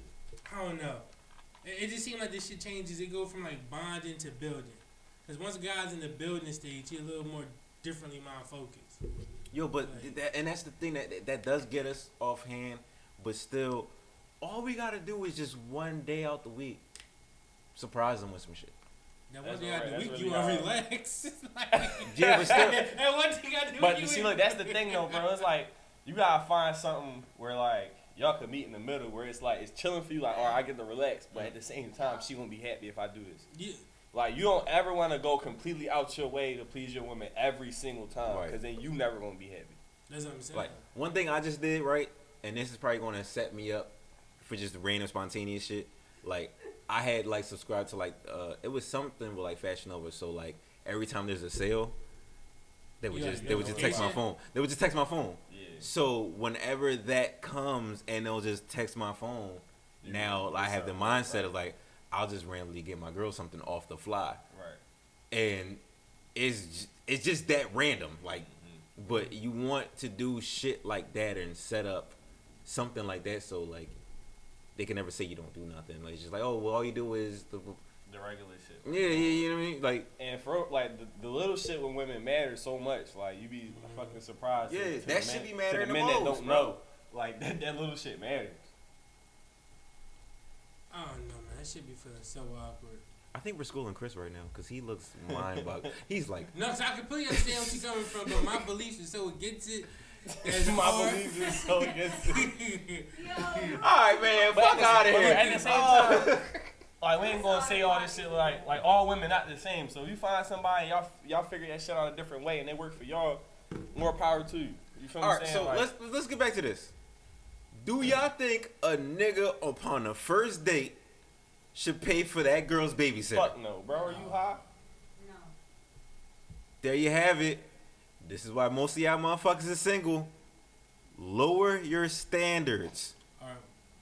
I don't know. It, it just seems like this shit changes. It go from like bonding to building. Because once a guy's in the building stage, he's a little more differently mind focused. Yo, but that, and that's the thing that that does get us offhand, but still, all we gotta do is just one day out the week, surprise them with some shit. Now one day out the week, you wanna relax. Yeah, but still. And one thing I do. But you see, look, that's the thing though, bro. It's like you gotta find something where like y'all can meet in the middle, where it's like it's chilling for you, like, all right, I get to relax, but at the same time, she gonna be happy if I do this. Yeah. Like, you don't ever want to go completely out your way to please your woman every single time. Because right. then you never going to be happy. That's what I'm saying. Like, one thing I just did, right, and this is probably going to set me up for just random spontaneous shit. Like, I had, like, subscribed to, like, uh, it was something with, like, Fashion Nova. So, like, every time there's a sale, they would yeah, just they would just text my phone. They would just text my phone. Yeah. So, whenever that comes and they'll just text my phone, you now know, I have the mindset right. of, like, I'll just randomly get my girl something off the fly. Right. And it's it's just that random. Like, mm-hmm. But you want to do shit like that and set up something like that so, like, they can never say you don't do nothing. Like, it's just like, oh, well, all you do is the... The regular shit. Yeah, yeah, you know what I mean? Like... And for, like, the, the little shit with women matters so much. Like, you be mm-hmm. fucking surprised. Yeah, to, to that should be mattering the most, to the men that don't bro. Know. Like, that, that little shit matters. I don't know. That should be feeling so awkward. I think we're schooling Chris right now because he looks mind-boggled. He's like... No, so I completely understand where she's coming from, but my beliefs are so against it. My beliefs are so against it. All right, man. But fuck out of here. At the same time, like, we ain't going to say all this shit like, like all women not the same. So if you find somebody, y'all y'all figure that shit out a different way and they work for y'all, more power to you. You feel all what I'm right, saying? All right, so like, let's, let's get back to this. Do y'all think a nigga upon the first date should pay for that girl's babysitter? Fuck no, bro. Are you high? No. There you have it. This is why most of y'all motherfuckers are single. Lower your standards. All right.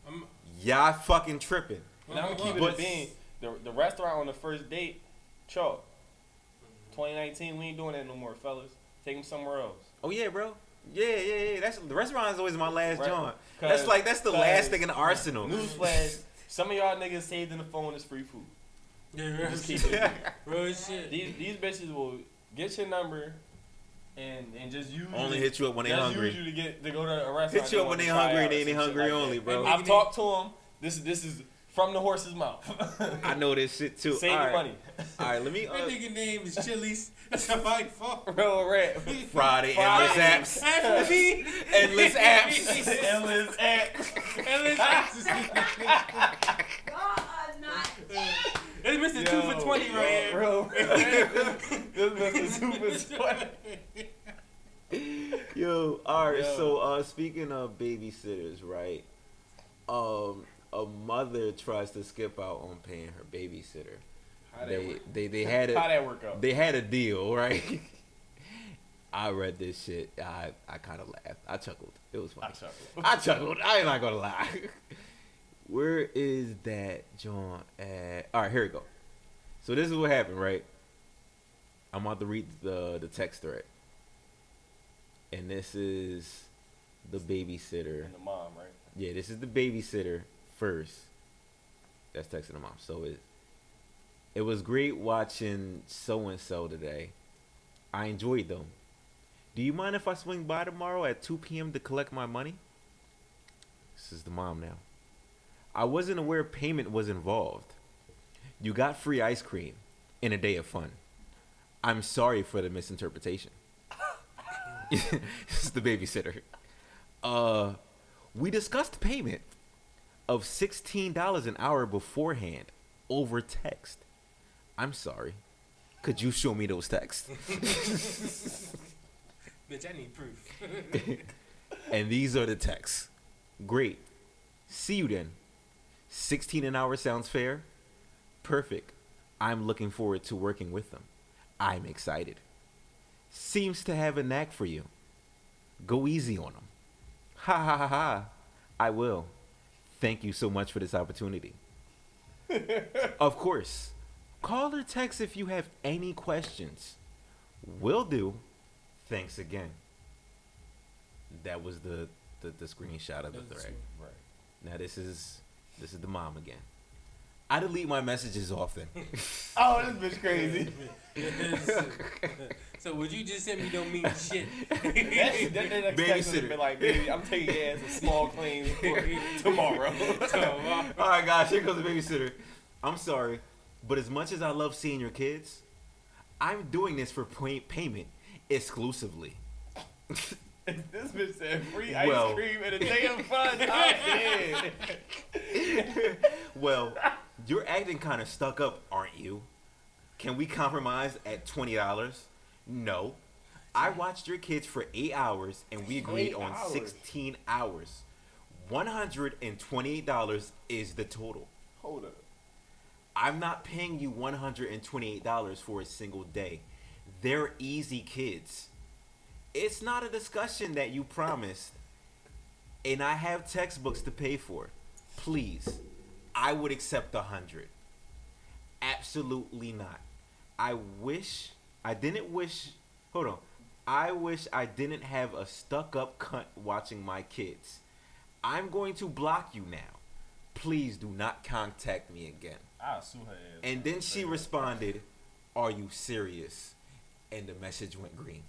I'm, y'all fucking tripping. And I'm gonna keep it a bean. The the restaurant on the first date, chalk. twenty nineteen, we ain't doing that no more, fellas. Take them somewhere else. Oh yeah, bro. Yeah, yeah, yeah. That's the restaurant is always my last right. joint. That's like that's the last thing in the arsenal. Newsflash. Some of y'all niggas saved in the phone is free food. Yeah, real shit. It. Real shit. These these bitches will get your number and and just use only you. Hit you up when they just hungry. Just use you to get to go to a restaurant. Hit you up when they hungry and they ain't hungry like only, bro. I've talked to them. This is this is from the horse's mouth. I know this shit too. Save your money. All right, let me. Uh, My nigga name is Chili's. That's my fault. Real rap. Friday, Friday endless apps. endless apps. endless apps. endless apps. Y'all are not. It's Mister Yo, two for twenty right here. Bro, bro. This is Mister two for twenty. Yo, all right. Yo. So, uh, speaking of babysitters, right? Um. A mother tries to skip out on paying her babysitter. How they, that they they had a, How that work out? They had a deal, right? I read this shit. I, I kind of laughed. I chuckled. It was funny. I chuckled. I chuckled. I ain't not gonna lie. Where is that John at? All right, here we go. So this is what happened, right? I'm about to read the the text thread, and this is the babysitter and the mom, right? Yeah, this is the babysitter. First, that's texting them off. So it, it was great watching so and so today. I enjoyed them. Do you mind if I swing by tomorrow at two p.m. to collect my money? This is the mom now. I wasn't aware payment was involved. You got free ice cream and a day of fun. I'm sorry for the misinterpretation. This is the babysitter. Uh, we discussed payment of sixteen dollars an hour beforehand over text. I'm sorry. Could you show me those texts? Bitch, I need proof. And these are the texts. Great. See you then. sixteen an hour sounds fair. Perfect. I'm looking forward to working with them. I'm excited. Seems to have a knack for you. Go easy on them. Ha ha ha ha. I will. Thank you so much for this opportunity. Of course. Call or text if you have any questions. Will do. Thanks again. That was the, the, the screenshot of the thread. Right. Now this is this is the mom again. I delete my messages often. Oh, this bitch crazy. So would you just send me don't mean shit? That's, that that babysitter. Been like, baby, I'm taking your ass to small claims court tomorrow. tomorrow. All right, guys, here comes the babysitter. I'm sorry, but as much as I love seeing your kids, I'm doing this for pay- payment exclusively. This bitch said free ice well, cream and a damn fun. I'm dead. Well, you're acting kind of stuck up, aren't you? Can we compromise at twenty dollars? No. I watched your kids for eight hours and we agreed on hours. sixteen hours. one hundred twenty-eight dollars is the total. Hold up. I'm not paying you one hundred twenty-eight dollars for a single day. They're easy kids. It's not a discussion that you promised, and I have textbooks to pay for. Please, I would accept a hundred. Absolutely not. I wish I didn't wish. Hold on. I wish I didn't have a stuck-up cunt watching my kids. I'm going to block you now. Please do not contact me again. I'll sue her ass. And then she responded, "Are you serious?" And the message went green.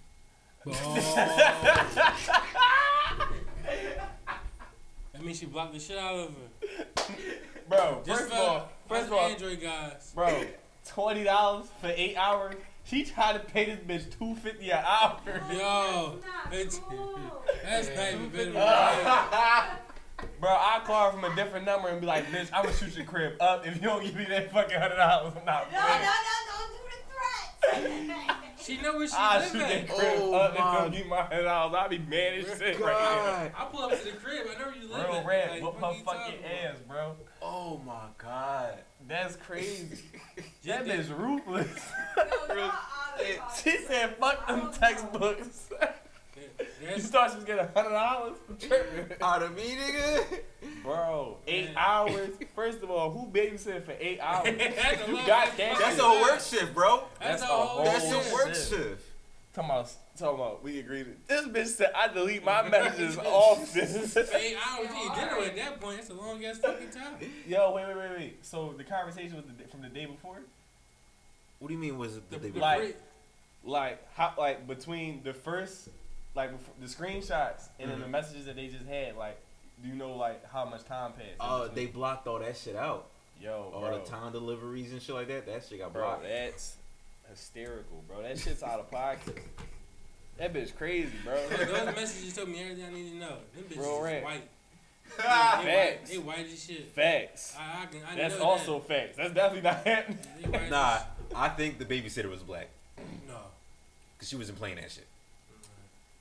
Oh. That means she blocked the shit out of her. Bro, just first of all, first of all, Android guys. Bro, twenty dollars for eight hours. She tried to pay this bitch two fifty an hour. Yo, that's not cool. That's not even better. Bro, I call her from a different number and be like, bitch, I'm gonna shoot your crib up if you don't give me that fucking hundred dollars. I'm not. No, no, no, don't do the threats. She know where she lives at. Oh, up my. And my head out. I be mad as shit right now. I pull up to the crib. I know where you live at. Real red. Whoop her fucking ass, bro. Oh, my God. That's crazy. That bitch ruthless. No, no, she said, fuck them textbooks. You thought she was getting one hundred dollars? Out of me, nigga? Bro, eight yeah. hours. First of all, who babysitting for eight hours? That's you got that. That's a work shift, bro. That's, that's a whole That's a work shift. shift. Talking about, talking about, we agreed. This bitch said, I delete my messages often. Eight hours in general at that point. That's a long ass fucking time. Yo, wait, wait, wait, wait. So the conversation was the, from the day before? What do you mean was it the, the day before? Like, like, how, like between the first... Like, the screenshots and mm-hmm. then the messages that they just had, like, do you know, like, how much time passed? Oh, uh, they blocked all that shit out. Yo, all bro. The time deliveries and shit like that, that shit got bro, blocked. That's hysterical, bro. That shit's out of pocket. That bitch crazy, bro. Bro, those messages told me everything I need to know. Them bitches bro, right. white. They, facts. They white, they white as shit. Facts. I, I can, I that's know also that. Facts. That's definitely not happening. Nah, I think the babysitter was black. No. Because she wasn't playing that shit.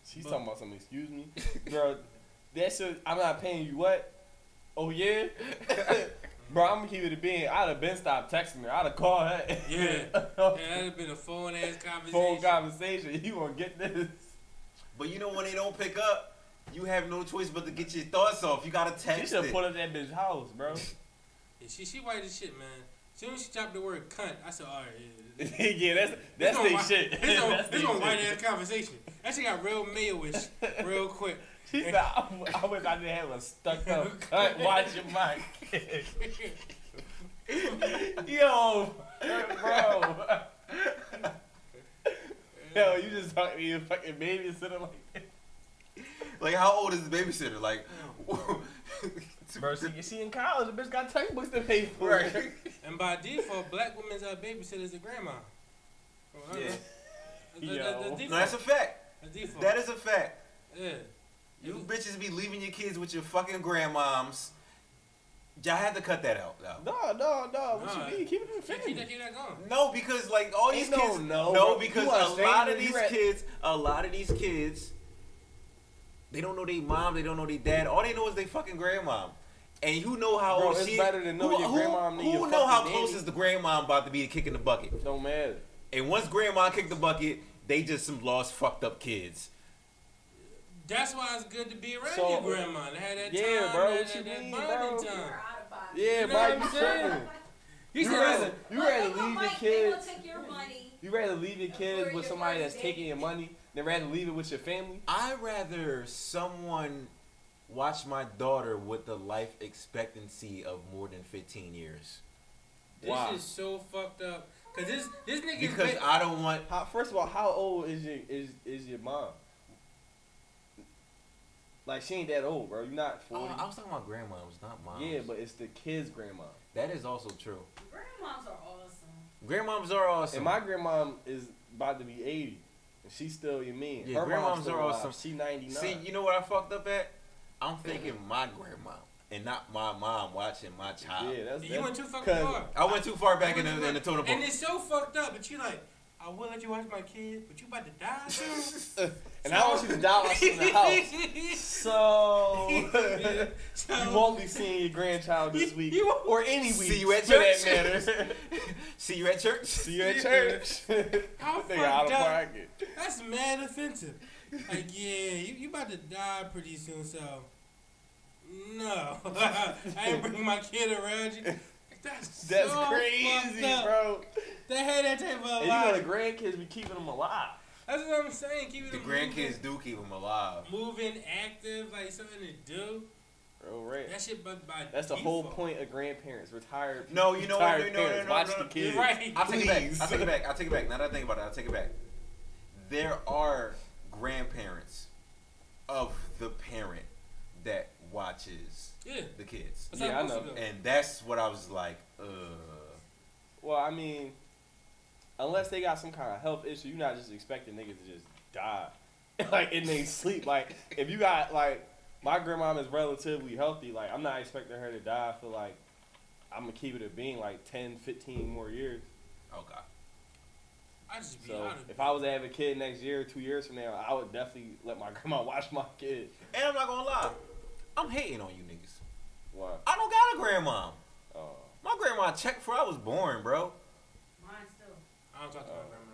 She's but, talking about something, excuse me. Bro, that shit, I'm not paying you what? Oh, yeah? Bro, I'm going to keep it a being. I'd have been stopped texting her. I'd have called her. Yeah. Yeah, that'd have been a phone-ass conversation. Phone conversation. You going to get this. But you know when they don't pick up, you have no choice but to get your thoughts off. You got to text it. She should have pulled up that bitch's house, bro. Yeah, she, she white as shit, man. Soon as she dropped the word cunt, I said, all right. Yeah, yeah. Yeah, that's that's their shit. This on, that's this on white ass conversation. That shit got real male-ish real quick. She said, I, I wish I didn't have a stuck-up cunt watching my kid. Yo, bro. Yo, you just talking to your fucking babysitter like that. Like, how old is the babysitter? Like, bro, she, she in college. The bitch got textbooks to pay for. Right. And by default, black women's uh, babysitters are grandma. Well, yeah. That's, Yo. That's, that's, that's, no, that's a fact. That's default. That is a fact. Yeah. You bitches be leaving your kids with your fucking grandmoms. I had to cut that out. No, no, no. no. What nah. you mean? Keep it in the family. Keep that going. No, because like all these Ain't kids. No, no, no because a lot of these kids, at- a lot of these kids, they don't know their mom. They don't know their dad. All they know is their fucking grandma. And you know how Bro, it's she, better than know who, your grandma than who your know how nanny. Close is the grandma about to be to kicking the bucket. Don't matter. And once grandma kicked the bucket, they just some lost, fucked up kids. That's why it's good to be around so, your grandma. They had that yeah, time. Yeah, bro. That, what you that, mean, that bro? Time. Yeah, you know bro. You tripping? You, you rather you like, rather leave your kids. Take your money. You rather leave your kids with somebody that's baby. taking your money than rather leave it with your family. I rather someone watch my daughter with the life expectancy of more than fifteen years. This wow. is so fucked up. Cause this this nigga. Because I don't want. How, first of all, how old is your is is your mom? Like, she ain't that old, bro. You're not forty. Uh, I was talking about grandma. It was not mom. Yeah, but it's the kid's grandma. That is also true. Grandmoms are awesome. Grandmoms are awesome. And my grandmom is about to be eighty. And she's still your man. Yeah, her grandmoms are alive. Awesome. She's ninety-nine. See, you know what I fucked up at? I'm thinking my grandma and not my mom watching my child. Yeah, that's You went too fucking far. I went too far back in the, in the total book. And it's so fucked up, but you like, I will let you watch my kids, but you about to die soon. And so, I want you to die while she's in the house. So, you won't be seeing your grandchild this week you, you or any week. See you at church. For that matter. See you at church. See you at church. How fucked out of pocket. That's mad offensive. Like, yeah, you, you about to die pretty soon, so no. I ain't bringing my kid around you. That's, That's so crazy, bro. They had that type of alive. And you know the grandkids be keeping them alive. That's what I'm saying. Keeping the them grandkids moving, do keep them alive. Moving, active, like something to do. Bro, right. That shit bugged by That's default. The whole point of grandparents. Retired people. No, you know what? No, no, no, no, watch no, no, the kids. Right. I'll take Please. it back. I'll take it back. I'll take it back. Now that I think about it, I'll take it back. There are grandparents of the parent that watches yeah. the kids. That's yeah, I know. And that's what I was like, uh. Well, I mean, unless they got some kind of health issue, you're not just expecting niggas to just die. Like, in their sleep. Like, if you got, like, my grandmom is relatively healthy. Like, I'm not expecting her to die for, like, I'm going to keep it at being, like, ten, fifteen more years. Oh, God. I just be so honest. If I was to have a kid next year, two years from now, I would definitely let my grandma watch my kid. And I'm not going to lie. I'm hating on you niggas. Why? I don't got a grandma. Oh. My grandma checked before I was born, bro. Mine still. I don't talk to uh, my grandma.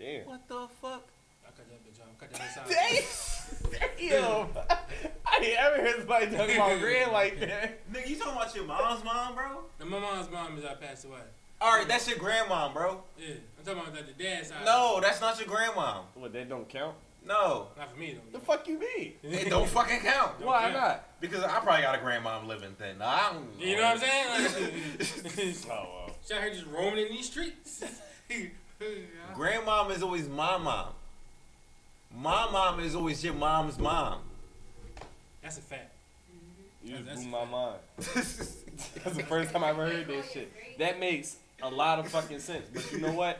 Damn. What the fuck? I cut that bitch off. I cut that bitch off. Damn. Damn. I ain't ever heard somebody talking about grand like that. Nigga, you talking about your mom's mom, bro? And my mom's mom is I passed away. All right, that's your grandma, bro. Yeah. I'm talking about the dad's side. No, that's not your grandma. What, that don't count? No. Not for me, though. The fuck you mean? It don't fucking count. Don't Why count. not? Because I probably got a grandmom living thing. I don't You know what I'm saying? Like, oh, well. She out here just roaming in these streets. Grandmom is always my mom. My mom is always your mom's mom. That's a fact. You that's, just blew my mind. That's the first time I ever heard that shit. That makes a lot of fucking sense. But you know what?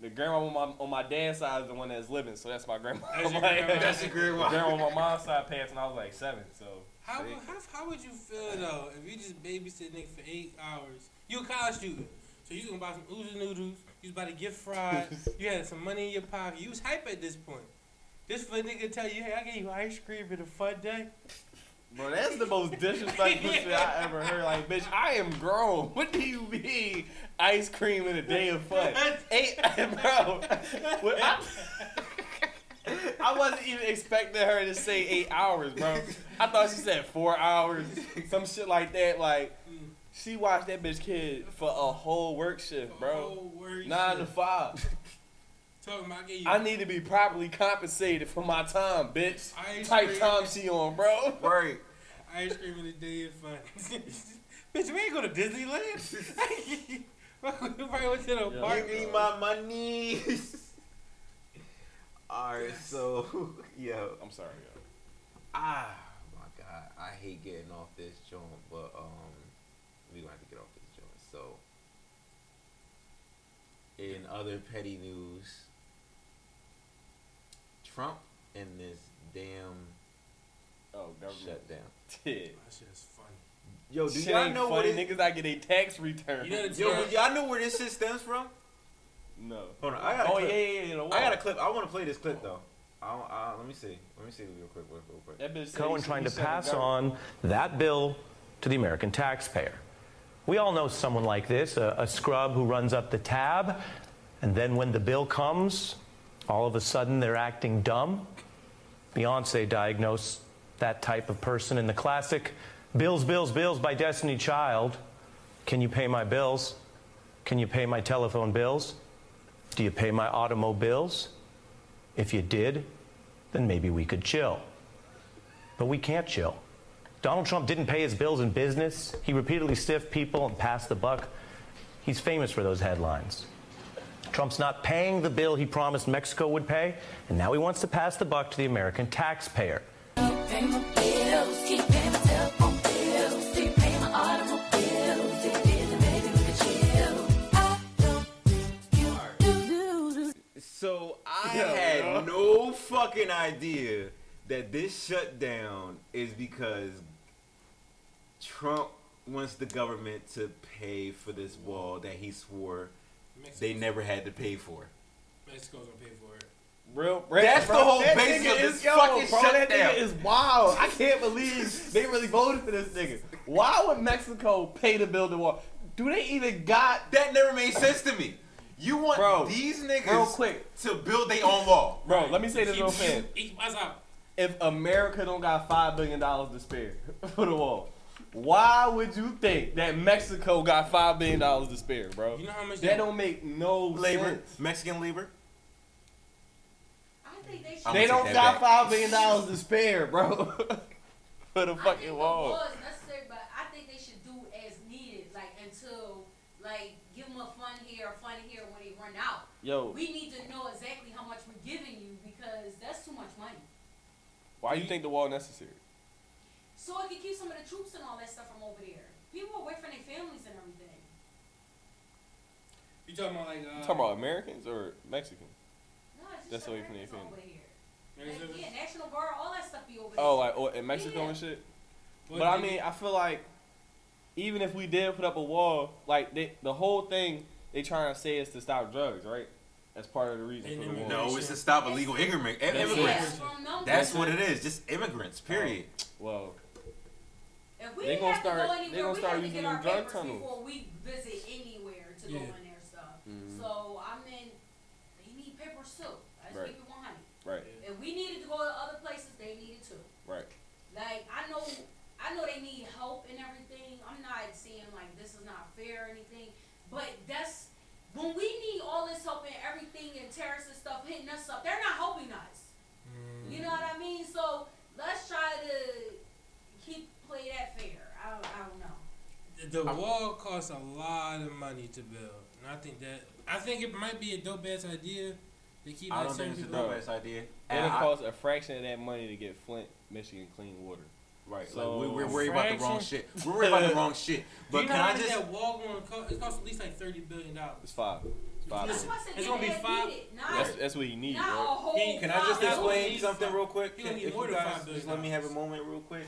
The grandma on my, on my dad's side is the one that's living, so that's my grandma. That's your grandma. That's your grandma. The grandma on my mom's side passed when I was like seven, so. How, how how would you feel, though, if you just babysit nigga for eight hours? You a college student, so you gonna buy some oodles noodles, you was about to get fried, you had some money in your pocket, you was hype at this point. This for a nigga tell you, hey, I gave you ice cream for the fun day. Bro, that's the most disrespectful shit I ever heard. Like, bitch, I am grown. What do you mean ice cream in a day of fun? Eight, bro. I, I wasn't even expecting her to say eight hours, bro. I thought she said four hours, some shit like that. Like, she watched that bitch kid for a whole work shift, bro. A whole work Nine shift. to five. I need to be properly compensated for my time, bitch. Type time she on, bro. Right. Ice cream in the day is fun. Bitch, we ain't go to Disneyland. We probably went to the park. Give me my money. All right, so, yo. I'm sorry, yo. Ah, my God. I hate getting off this joint, but um, we gonna have to get off this joint, so. In other petty news, Trump and this damn oh, shutdown. Yeah. That shit is funny. Yo, do shit y'all know what it, niggas I get a tax return? You know yo, do y'all know where this shit stems from? No. Hold on, I got. Oh a clip. yeah, yeah, yeah. No, I got a clip. I want to play this clip though. I don't, I, let me see. Let me see real quick. Real quick. That bitch Cohen trying to pass on that bill to the American taxpayer. We all know someone like this, a, a scrub who runs up the tab, and then when the bill comes, all of a sudden they're acting dumb. Beyonce diagnosed that type of person in the classic Bills, Bills, Bills by Destiny Child. Can you pay my bills? Can you pay my telephone bills? Do you pay my automobiles? If you did, then maybe we could chill. But we can't chill. Donald Trump didn't pay his bills in business. He repeatedly stiffed people and passed the buck. He's famous for those headlines. Trump's not paying the bill he promised Mexico would pay, and now he wants to pass the buck to the American taxpayer. Pay my bills, keep paying my telephone bills, keep paying my automobiles, keep paying the baby with a chill. I don't think you do this. So I yeah, had bro. no fucking idea that this shutdown is because Trump wants the government to pay for this wall that he swore Mexico's they never had to pay for. Mexico's gonna pay for it. Real, real, That's bro, the whole that basis of this yo, fucking bro, shutdown. That nigga is wild. I can't believe they really voted for this nigga. Why would Mexico pay to build the wall? Do they even got... That never made sense to me. You want bro, these niggas real quick. to build their own wall. Bro, right. let me say this real fast. If America don't got five billion dollars to spare for the wall, why would you think that Mexico got five billion dollars to spare, bro? You know how much that, that don't make no labor, sense. Mexican labor? They, they don't got five billion dollars to spare, bro, for the fucking wall. It was necessary, but I think they should do as needed, like until, like, give them a fund here, a fund here when they run out. Yo, we need to know exactly how much we're giving you because that's too much money. Why do you think the wall necessary? So it can keep some of the troops and all that stuff from over there. People away from their families and everything. You talking about like? Uh, you talking about Americans or Mexicans? That's away from the family. Yeah, National Guard, all that stuff be over there. Oh, like oh, in Mexico yeah. and shit? But, but I mean, I feel like even if we did put up a wall, like they, the whole thing they trying to say is to stop drugs, right? That's part of the reason and for the wall. No, it's to stop illegal immigrants. Immigrants. That's what it is, just immigrants, period. Well, if we they gonna have start, to go anywhere, they gonna we start have to get our drug papers before we visit anywhere to yeah. go in their stuff. Mm-hmm. So, I mean, they need papers too. Right. Keep it one hundred. Right. If we needed to go to other places, they needed to. Right. Like I know, I know they need help and everything. I'm not saying like this is not fair or anything, but that's when we need all this help and everything and terrorists and stuff hitting us up. They're not helping us. Mm. You know what I mean? So let's try to keep play that fair. I don't, I don't know. The, the wall costs a lot of money to build, and I think that I think it might be a dope ass idea. They keep I don't think it's a dope ass idea. And it costs a fraction of that money to get Flint, Michigan clean water. Right. So like we, we're worried fraction. about the wrong shit. We're worried about the wrong shit. But you know can I just that wall going to cost? It costs at least like thirty billion dollars. It's five. It's five. That's it's gonna be five. That's, that's what you need, bro. Can I just explain something five. real quick? You can, if you guys just let me have a moment real quick,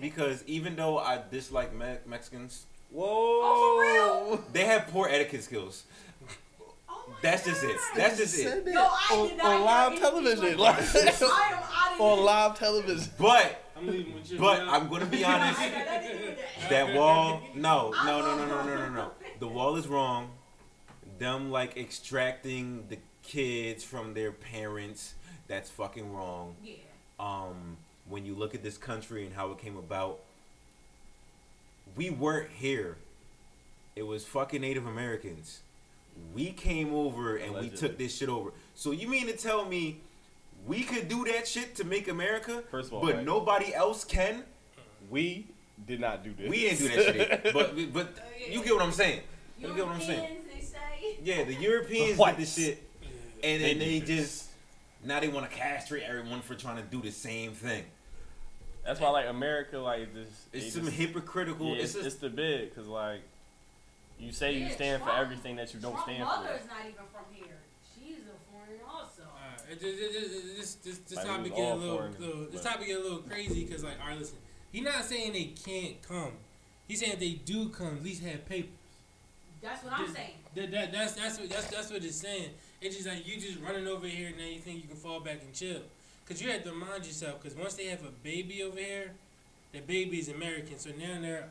because even though I dislike me- Mexicans, whoa, oh, for real? they have poor etiquette skills. That's just it. That's just it. No, I did not on live television. Like, I am out of on live television. But, but I'm going to be honest. That wall, no, no, no, no, no, no, no, no. The wall is wrong. Them, like, extracting the kids from their parents, that's fucking wrong. Yeah. Um, when you look at this country and how it came about, we weren't here. It was fucking Native Americans. We came over and Allegedly. we took this shit over. So you mean to tell me we could do that shit to make America? First of all, but right. nobody else can. We did not do this. We didn't do that shit. But but you get what I'm saying. You Europeans, get what I'm saying. They say. Yeah, the Europeans the did this shit, and then they, they just now they want to castrate everyone for trying to do the same thing. That's why like America like this. It's some just, hypocritical. Yeah, it's it's the big because like. You say yeah, you stand Trump, for everything that you don't Trump stand for. My mother's not even from here. She's a foreigner also. Uh, it, it, it, it, this this, this like topic get a little, little this topic get a little crazy because like, all right, listen, he's not saying they can't come. He said if they do come, at least have papers. That's what I'm that, saying. That, that that's that's what that's that's what it's saying. It's just like you just running over here and now you think you can fall back and chill, cause you have to remind yourself. Cause once they have a baby over here, the baby is American, so now they're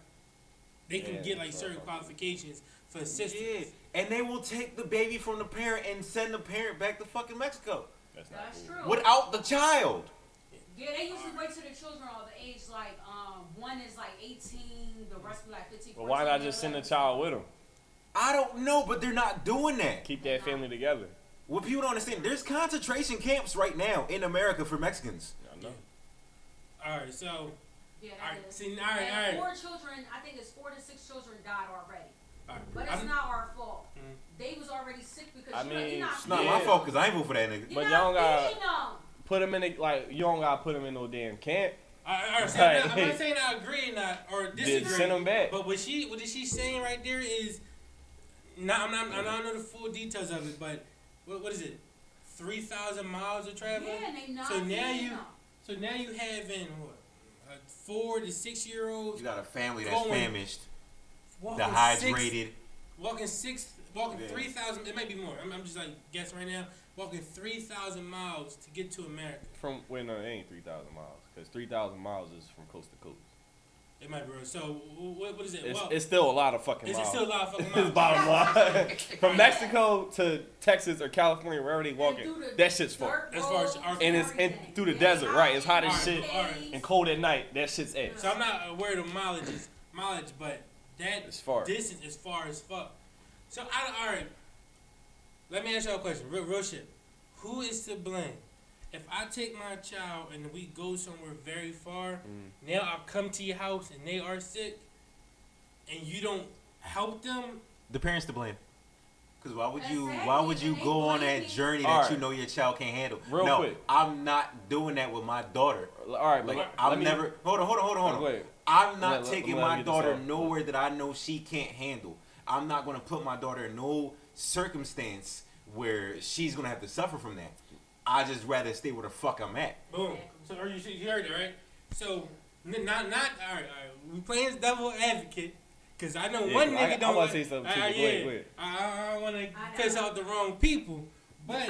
they can yeah, get like certain qualifications for assistance. Yeah. And they will take the baby from the parent and send the parent back to fucking Mexico. That's, not that's cool. true. Without the child. Yeah, they usually wait till the children are the age like um one is like eighteen, the rest like fifteen. Well, why not just send the child with them? I don't know, but they're not doing that. Keep that family together. What people don't understand, there's concentration camps right now in America for Mexicans. I know. All right, so. Yeah, that all right, is. See, all right, and all right. Four children, I think it's four to six children died already. All right. But it's I'm, not our fault. Mm-hmm. They was already sick because I mean, not, not it's not yeah. my fault because I ain't vote for that nigga. You're but y'all gotta put them in the, like you don't gotta put them in no damn camp. All right, all right, so like, I'm not saying I agree or not or disagree. Send them back. But what she what is she saying right there is. No, I'm not. I don't know the full details of it, but what what is it? Three thousand miles of travel. Yeah, they not. So now you, enough. so now you have in what? Uh, four to six year olds. You got a family that's going, famished, dehydrated. Walking six, walking yeah. three thousand. It might be more. I'm, I'm just like guessing right now. Walking three thousand miles to get to America. From wait, no, it ain't three thousand miles because three thousand miles is from coast to coast. It might be real. So, what, what is it? It's, well, it's still a lot of fucking miles. It's still a lot of fucking miles. It's bottom line. From Mexico to Texas or California, wherever they walking, the that shit's far. As far as and it's in, through the yeah. desert, right? It's hot as right, shit right. and cold at night. That shit's ass. So, I'm not aware of mileage, mileage but that it's far. Distance is far as fuck. So, I, all right. Let me ask y'all a question. Real, real shit. Who is to blame? If I take my child and we go somewhere very far, mm. now I come to your house and they are sick, and you don't help them. The parents to blame. Because why would you? Why would you go on that journey that right. you know your child can't handle? Real no, quick. I'm not doing that with my daughter. All right, like, I'm me, never. Hold on, hold on, hold on, hold on. I'm not let, taking let, let my daughter nowhere that I know she can't handle. I'm not going to put my daughter in no circumstance where she's going to have to suffer from that. I just rather stay where the fuck I'm at. Boom. So are you, you heard it, right? So not not all right. All right. We playing devil advocate because I know yeah, one nigga I, don't. I want to say something. I, I, yeah, wait, wait. I, I don't want to piss off the wrong people, but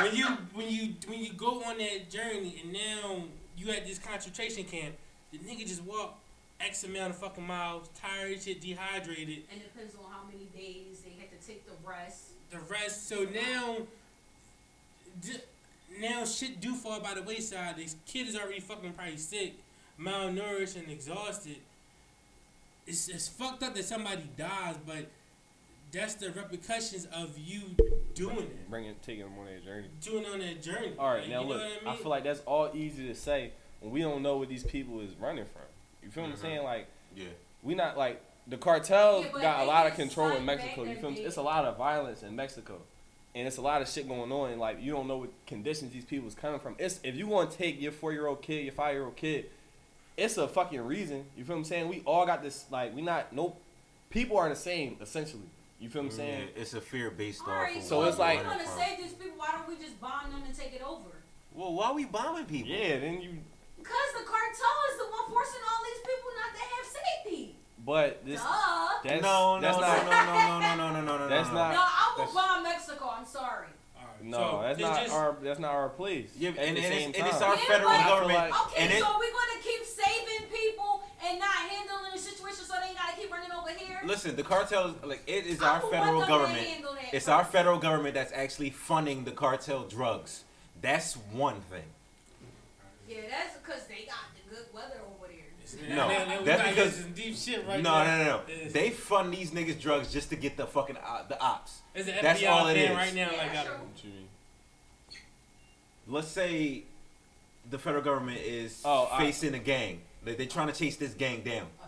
when you when you when you go on that journey and now you at this concentration camp, the nigga just walked X amount of fucking miles, tired shit, dehydrated. And it depends on how many days they had to take the rest. The rest. So now. Now shit do fall by the wayside. This kid is already fucking probably sick, malnourished and exhausted. It's it's fucked up that somebody dies, but that's the repercussions of you doing Bring, it. Bringing, taking them on that journey. Doing on that journey. All right, like, now look, I, mean? I feel like that's all easy to say when we don't know what these people is running from. You feel mm-hmm. what I'm saying? Like, yeah, we not like the cartel yeah, got a lot of control in Mexico. You feel me? It's a lot of violence in Mexico. And it's a lot of shit going on. Like, you don't know what conditions these people's coming from. It's if you want to take your four-year-old kid, your five-year-old kid, it's a fucking reason. You feel what I'm saying? We all got this, like, we not, no, people are the same, essentially. You feel what I'm saying? Yeah, it's a fear-based all right, off. So, so it's like. If you want to save these people, why don't we just bomb them and take it over? Well, why are we bombing people? Yeah, then you. Because the cartel is the one forcing all these people not to have safety. But this, that's, no, no, that's no, not, no, no, no, no, no, no, no, that's no, not. No, I will bomb Mexico. I'm sorry. Right, no, so that's not just, our. That's not our place. Yeah, and, and, and, it's, and it's our yeah, federal but, government. Like, okay, and so it, we're gonna keep saving people and not handling the situation, so they gotta keep running over here. Listen, the cartel, like it is I our federal government. It's person. Our federal government that's actually funding the cartel drugs. That's one thing. Yeah, that's because they got the good weather over. No, no, no, that's because some deep shit right no, no, no, no. Yeah. They fund these niggas drugs just to get the fucking uh, the ops. It's an F B I that's all it is. Right now, yeah, like, sure. Let's say the federal government is oh, facing I, a gang. Like, they're trying to chase this gang down. Oh,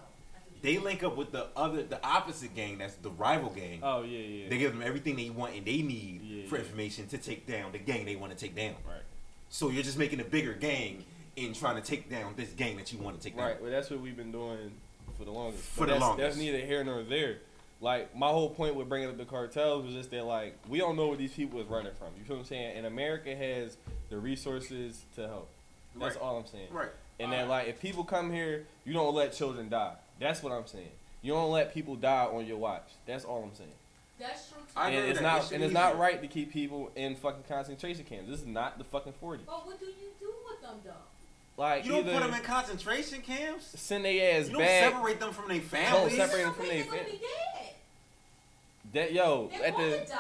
they link up with the other, the opposite gang. That's the rival gang. Oh yeah, yeah. They give them everything they want and they need yeah, for yeah. information to take down the gang they want to take down. Right. So you're just making a bigger gang. In trying to take down this gang that you want to take down. Right, well, that's what we've been doing for the longest. For but the that's, longest. That's neither here nor there. Like, my whole point with bringing up the cartels was just that, like, we don't know where these people is running from. You feel what I'm saying? And America has the resources to help. That's right. all I'm saying. Right. And all that, right. like, if people come here, you don't let children die. That's what I'm saying. You don't let people die on your watch. That's all I'm saying. That's true. Too. And it's that. not it's and it's not right to keep people in fucking concentration camps. This is not the fucking forties. But what do you do with them though? Like you don't put them in concentration camps. Send their ass back. You don't back. separate them from their families. Don't separate them from their families. That yo they at the. Die.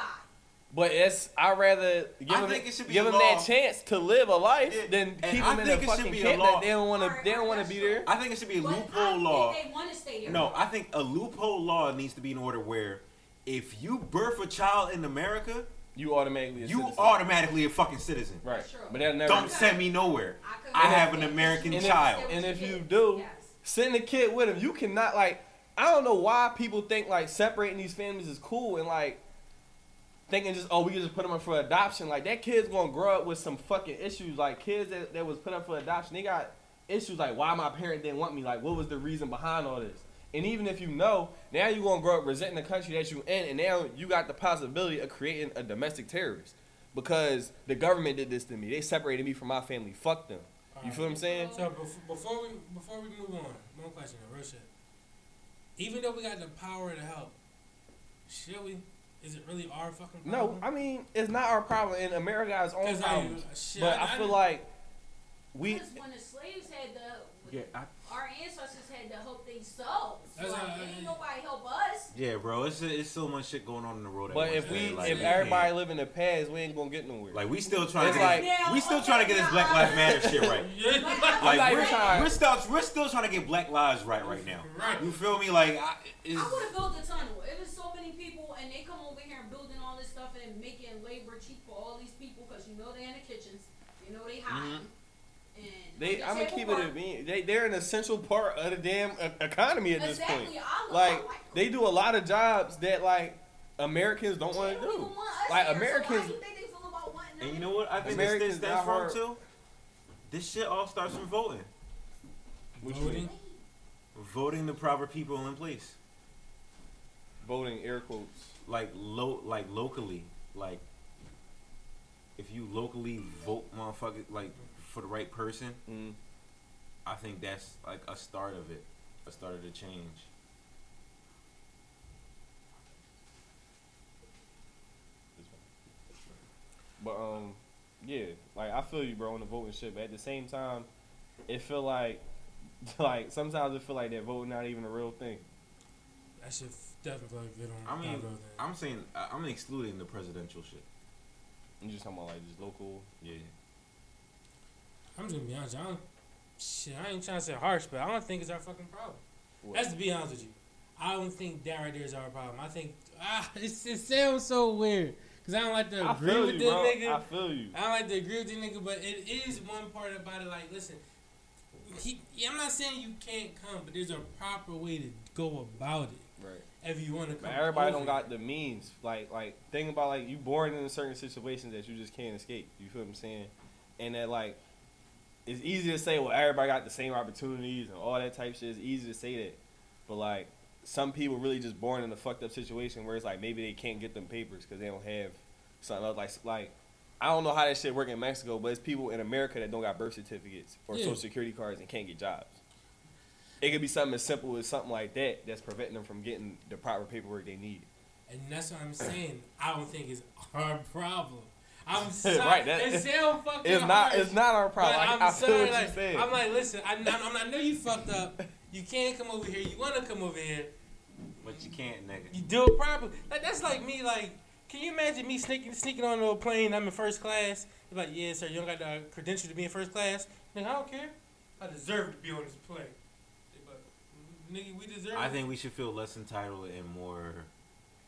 But it's I rather give I them, give them that chance to live a life it, than keep them in a fucking camp that they don't want right, to they don't want to be there. I think it should be a but loophole I law. Think they want to stay here. No, I think a loophole law needs to be in order where if you birth a child in America, you automatically a you citizen. automatically a fucking citizen. Right. But that never don't okay. send me nowhere. I, I have an American and child. If, and if you do, yes. send the kid with him. You cannot like I don't know why people think like separating these families is cool and like thinking just, oh, we can just put them up for adoption. Like, that kid's going to grow up with some fucking issues. Like, kids that, that was put up for adoption, they got issues like, why my parent didn't want me? Like, what was the reason behind all this? And even if you know, now you're going to grow up resenting the country that you in, and now you got the possibility of creating a domestic terrorist. Because the government did this to me. They separated me from my family. Fuck them. All you right. feel what I'm saying? So, before we before we move on, one question, real shit. Even though we got the power to help, should we? Is it really our fucking problem? No, I mean, it's not our problem. And America has its own problems. I, shit, but I, I, I feel didn't... like we... Because when the slaves had the... Yeah, I... Our ancestors had to help themselves. That's like, I, ain't nobody help us. Yeah, bro. It's it's so much shit going on in the world. But if we, like, if everybody can't. live in the past, we ain't going to get nowhere. Like, we still trying it's to like, get... Now, we still okay, trying to get this Black Lives Matter shit right. Like, like we're, we're, still, we're still trying to get Black Lives right right now. Right. You feel me? Like, I... It's... I would have built a tunnel. It was so many people, and they come over here and building all this stuff and making labor cheap for all these people because you know they're in the kitchens. You know they hiding. Mm-hmm. They, I'm gonna keep part. it being they they're an essential part of the damn economy at exactly. this point. Like, like they do a lot of jobs that like Americans don't want to do. Want like here, Americans, so do you think they feel about wanting and you know what? I think Americans this that's wrong too. This shit all starts from voting. Which voting, voting the proper people in place. Voting air quotes like low, like locally, like if you locally vote, motherfucker, like. For the right person, mm. I think that's like a start of it, a start of the change. But um, yeah, like I feel you, bro, on the voting shit. But at the same time, it feel like, like sometimes it feel like that voting not even a real thing. That shit definitely like good on. I mean, I'm saying I'm excluding the presidential shit. You just talking about like just local, yeah. I'm just gonna be honest, I don't, shit, I ain't trying to say harsh, but I don't think it's our fucking problem. What? That's to be honest with you. I don't think that right there is our problem. I think, ah, it's, it sounds so weird, because I don't like to agree with this nigga. I feel you. I don't like to agree with this nigga, but it is one part about it, like, listen, he, I'm not saying you can't come, but there's a proper way to go about it. Right. If you want to come but everybody don't got the means. Like, like think about, like, you born in certain situations that you just can't escape. You feel what I'm saying? And that, like, it's easy to say, well, everybody got the same opportunities and all that type shit. It's easy to say that. But, like, some people really just born in a fucked up situation where it's like maybe they can't get them papers because they don't have something else. Like, like, I don't know how that shit work in Mexico, but it's people in America that don't got birth certificates or yeah. social security cards and can't get jobs. It could be something as simple as something like that that's preventing them from getting the proper paperwork they need. And that's what I'm saying. I don't think it's our problem. I'm sorry. Right, that, it sounds fucking it's not, harsh, it's not our problem. I, I'm I sorry. Feel what like, you're saying. I'm like, listen, I, I, I know you fucked up. You can't come over here. You want to come over here. But you can't, nigga. You do it properly. Like, that's like me, like, can you imagine me sneaking sneaking on a plane? I'm in first class. They're like, yeah, sir, you don't got the credential to be in first class. Nigga, I don't care. I deserve to be on this plane. But, nigga, we deserve I it. I think we should feel less entitled and more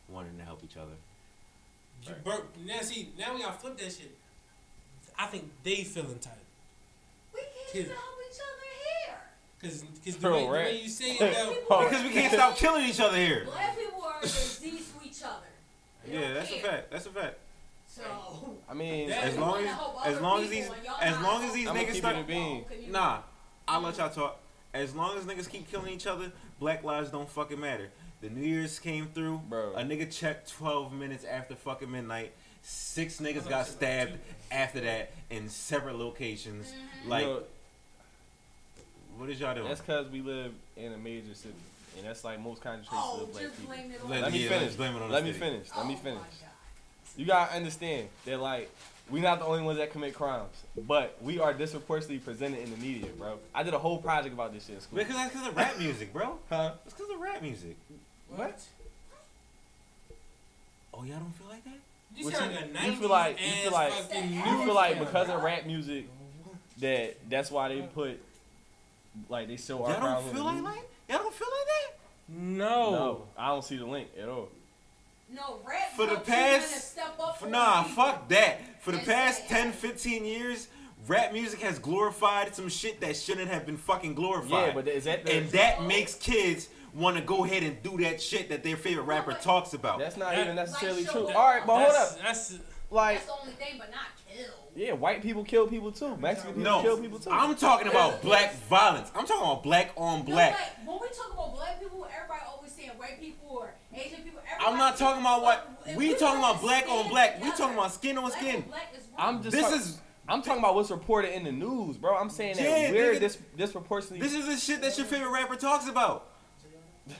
wanting to help each other. Right. Bur- now see, now we gotta flip that shit. I think they feel entitled. We can't help each other here. Cause, cause the, way, right. the way you say it, though, because we can't stop killing each other here. Black people are disease to each other. They yeah, that's care. a fact. That's a fact. So I mean, as long as as long as these as long as these niggas start being nah, I'll let y'all talk. As long as niggas keep killing each other, Black lives don't fucking matter. The New Year's came through. Bro. A nigga checked twelve minutes after fucking midnight. Six niggas got stabbed after that in separate locations. Mm-hmm. Like, you know, what is y'all doing? That's because we live in a major city. And that's like most concentrations oh, of black people. Let, let, me yeah, let, blame it on let me finish. Let oh me finish. Let me finish. You gotta understand that like we not the only ones that commit crimes, but we are disproportionately presented in the media, bro. I did a whole project about this shit in school. Because that's because of rap music, bro. Huh? It's because of rap music. What? what? Oh, y'all don't feel like that? You, you, you feel like you feel like you feel like because of rap music that that's why they put like they show our problems. Y'all don't feel like like y'all don't feel like that? No, no, I don't see the link at all. No, rap for the past step up for, nah, fuck that. For the past ten, fifteen years, rap music has glorified some shit that shouldn't have been fucking glorified. Yeah, but is that the, and that oh. makes kids want to go ahead and do that shit that their favorite rapper no, talks about. That's not that, even necessarily like, true. That, all right, but hold up. That's like that's the only thing, but not kill. Yeah, white people kill people too. Mexican people no, kill people too. I'm talking about black violence. I'm talking about black on black. No, like, when we talk about black people, everybody always saying white people or Asian people. I'm not talking about what we, we talking about black on black. Together. We talking about skin on black skin. Is I'm just this talk, is I'm talking about what's reported in the news, bro. I'm saying that yeah, we're this disproportionately. This is the shit that your favorite rapper talks about. No.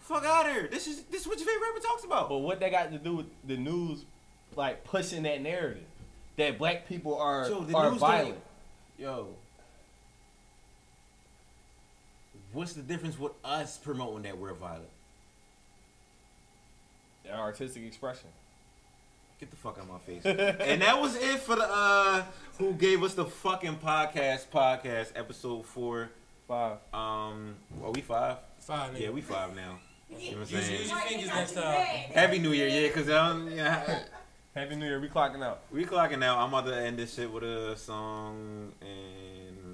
Fuck out of here. This is this is what your favorite rapper talks about. But what that got to do with the news, like pushing that narrative that black people are yo, are violent. Yo, what's the difference with us promoting that we're violent? Artistic expression. Get the fuck out of my face. And that was it for the uh who gave us the fucking podcast podcast episode four five. Um, are we five? Five. Nigga. Yeah, we five now. You know what I'm saying? Fingers next time. Happy New Year, yeah, cause um, yeah. Happy New Year. We clocking out. We clocking out. I'm about to end this shit with a song and.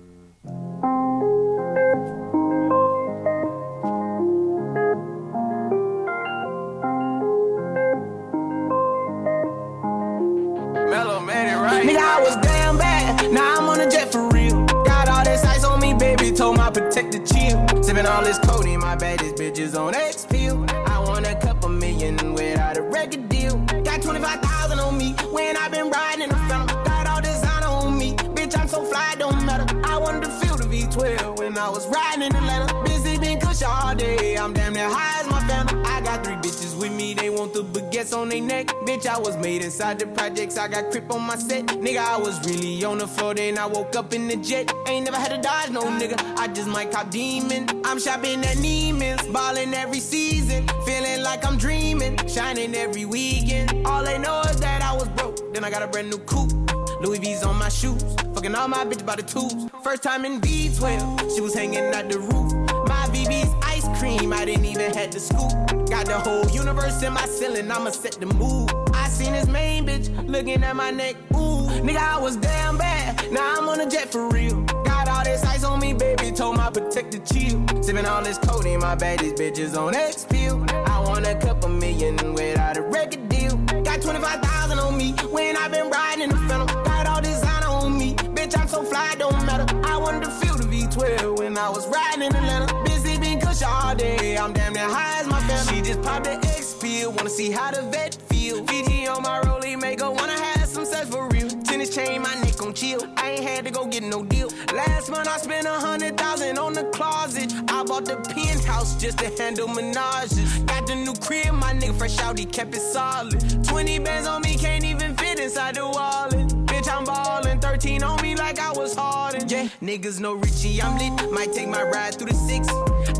Nigga, I was damn bad, now I'm on a jet for real. Got all this ice on me, baby, told my protector chill. Sippin' all this codeine, my baddest bitches on X-Pill. I want a couple million without a record deal. Got twenty-five thousand on me, when I been riding in the fella. Got all designer on me, bitch, I'm so fly, don't matter. I wanted to feel the V twelve when I was riding in Atlanta. Busy been cush all day, I'm damn near high as my family. I got three bitches with me, they want the baguettes on they neck. Bitch, I was made inside the projects, I got crip on my set. Nigga, I was really on the floor, then I woke up in the jet. Ain't never had to dodge no nigga, I just might cop demon. I'm shopping at Neiman's, ballin' every season. Feeling like I'm dreaming, shining every weekend. All they know is that I was broke, then I got a brand new coupe. Louis V's on my shoes, fucking all my bitch by the twos. First time in B twelve, she was hanging out the roof. My V B's ice cream, I didn't even have to scoop. Got the whole universe in my ceiling, I'ma set the mood. I seen this main bitch looking at my neck, ooh. Nigga, I was damn bad, now I'm on a jet for real. Got all this ice on me, baby, told my protector chill. Sippin' all this codeine, my baddest bitches on X-Pill. I want a couple million without a record deal. Got twenty-five thousand on me, when I been riding in the Phantom. Got all designer on me, bitch, I'm so fly, don't matter. I wanted to feel the V twelve when I was riding in Atlanta. Busy been cush all day, I'm damn near high as my family. She just popped an X-Pill, wanna see how the vet feel. V G on my rollie, make her wanna have some sex for real. Tennis chain, my neck on chill, I ain't had to go get no deal. Last month I spent a hundred thousand on the closet. I bought the penthouse just to handle menages. Got the new crib, my nigga fresh out, he kept it solid. Twenty bands on me, can't even fit inside the wallet. I'm ballin', thirteen on me like I was hardin'. Yeah, niggas know Richie, I'm lit. Might take my ride through the six.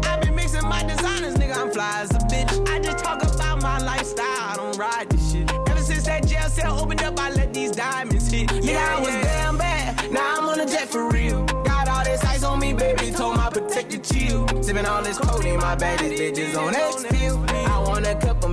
I been mixing my designers, nigga, I'm fly as a bitch. I just talk about my lifestyle, I don't ride this shit. Ever since that jail cell opened up, I let these diamonds hit. Yeah, yeah, I was damn bad, now I'm on a jet for real. Got all this ice on me, baby, told my protector chill. Sippin' all this codeine, my baddest bitches on X-Pill. I want a couple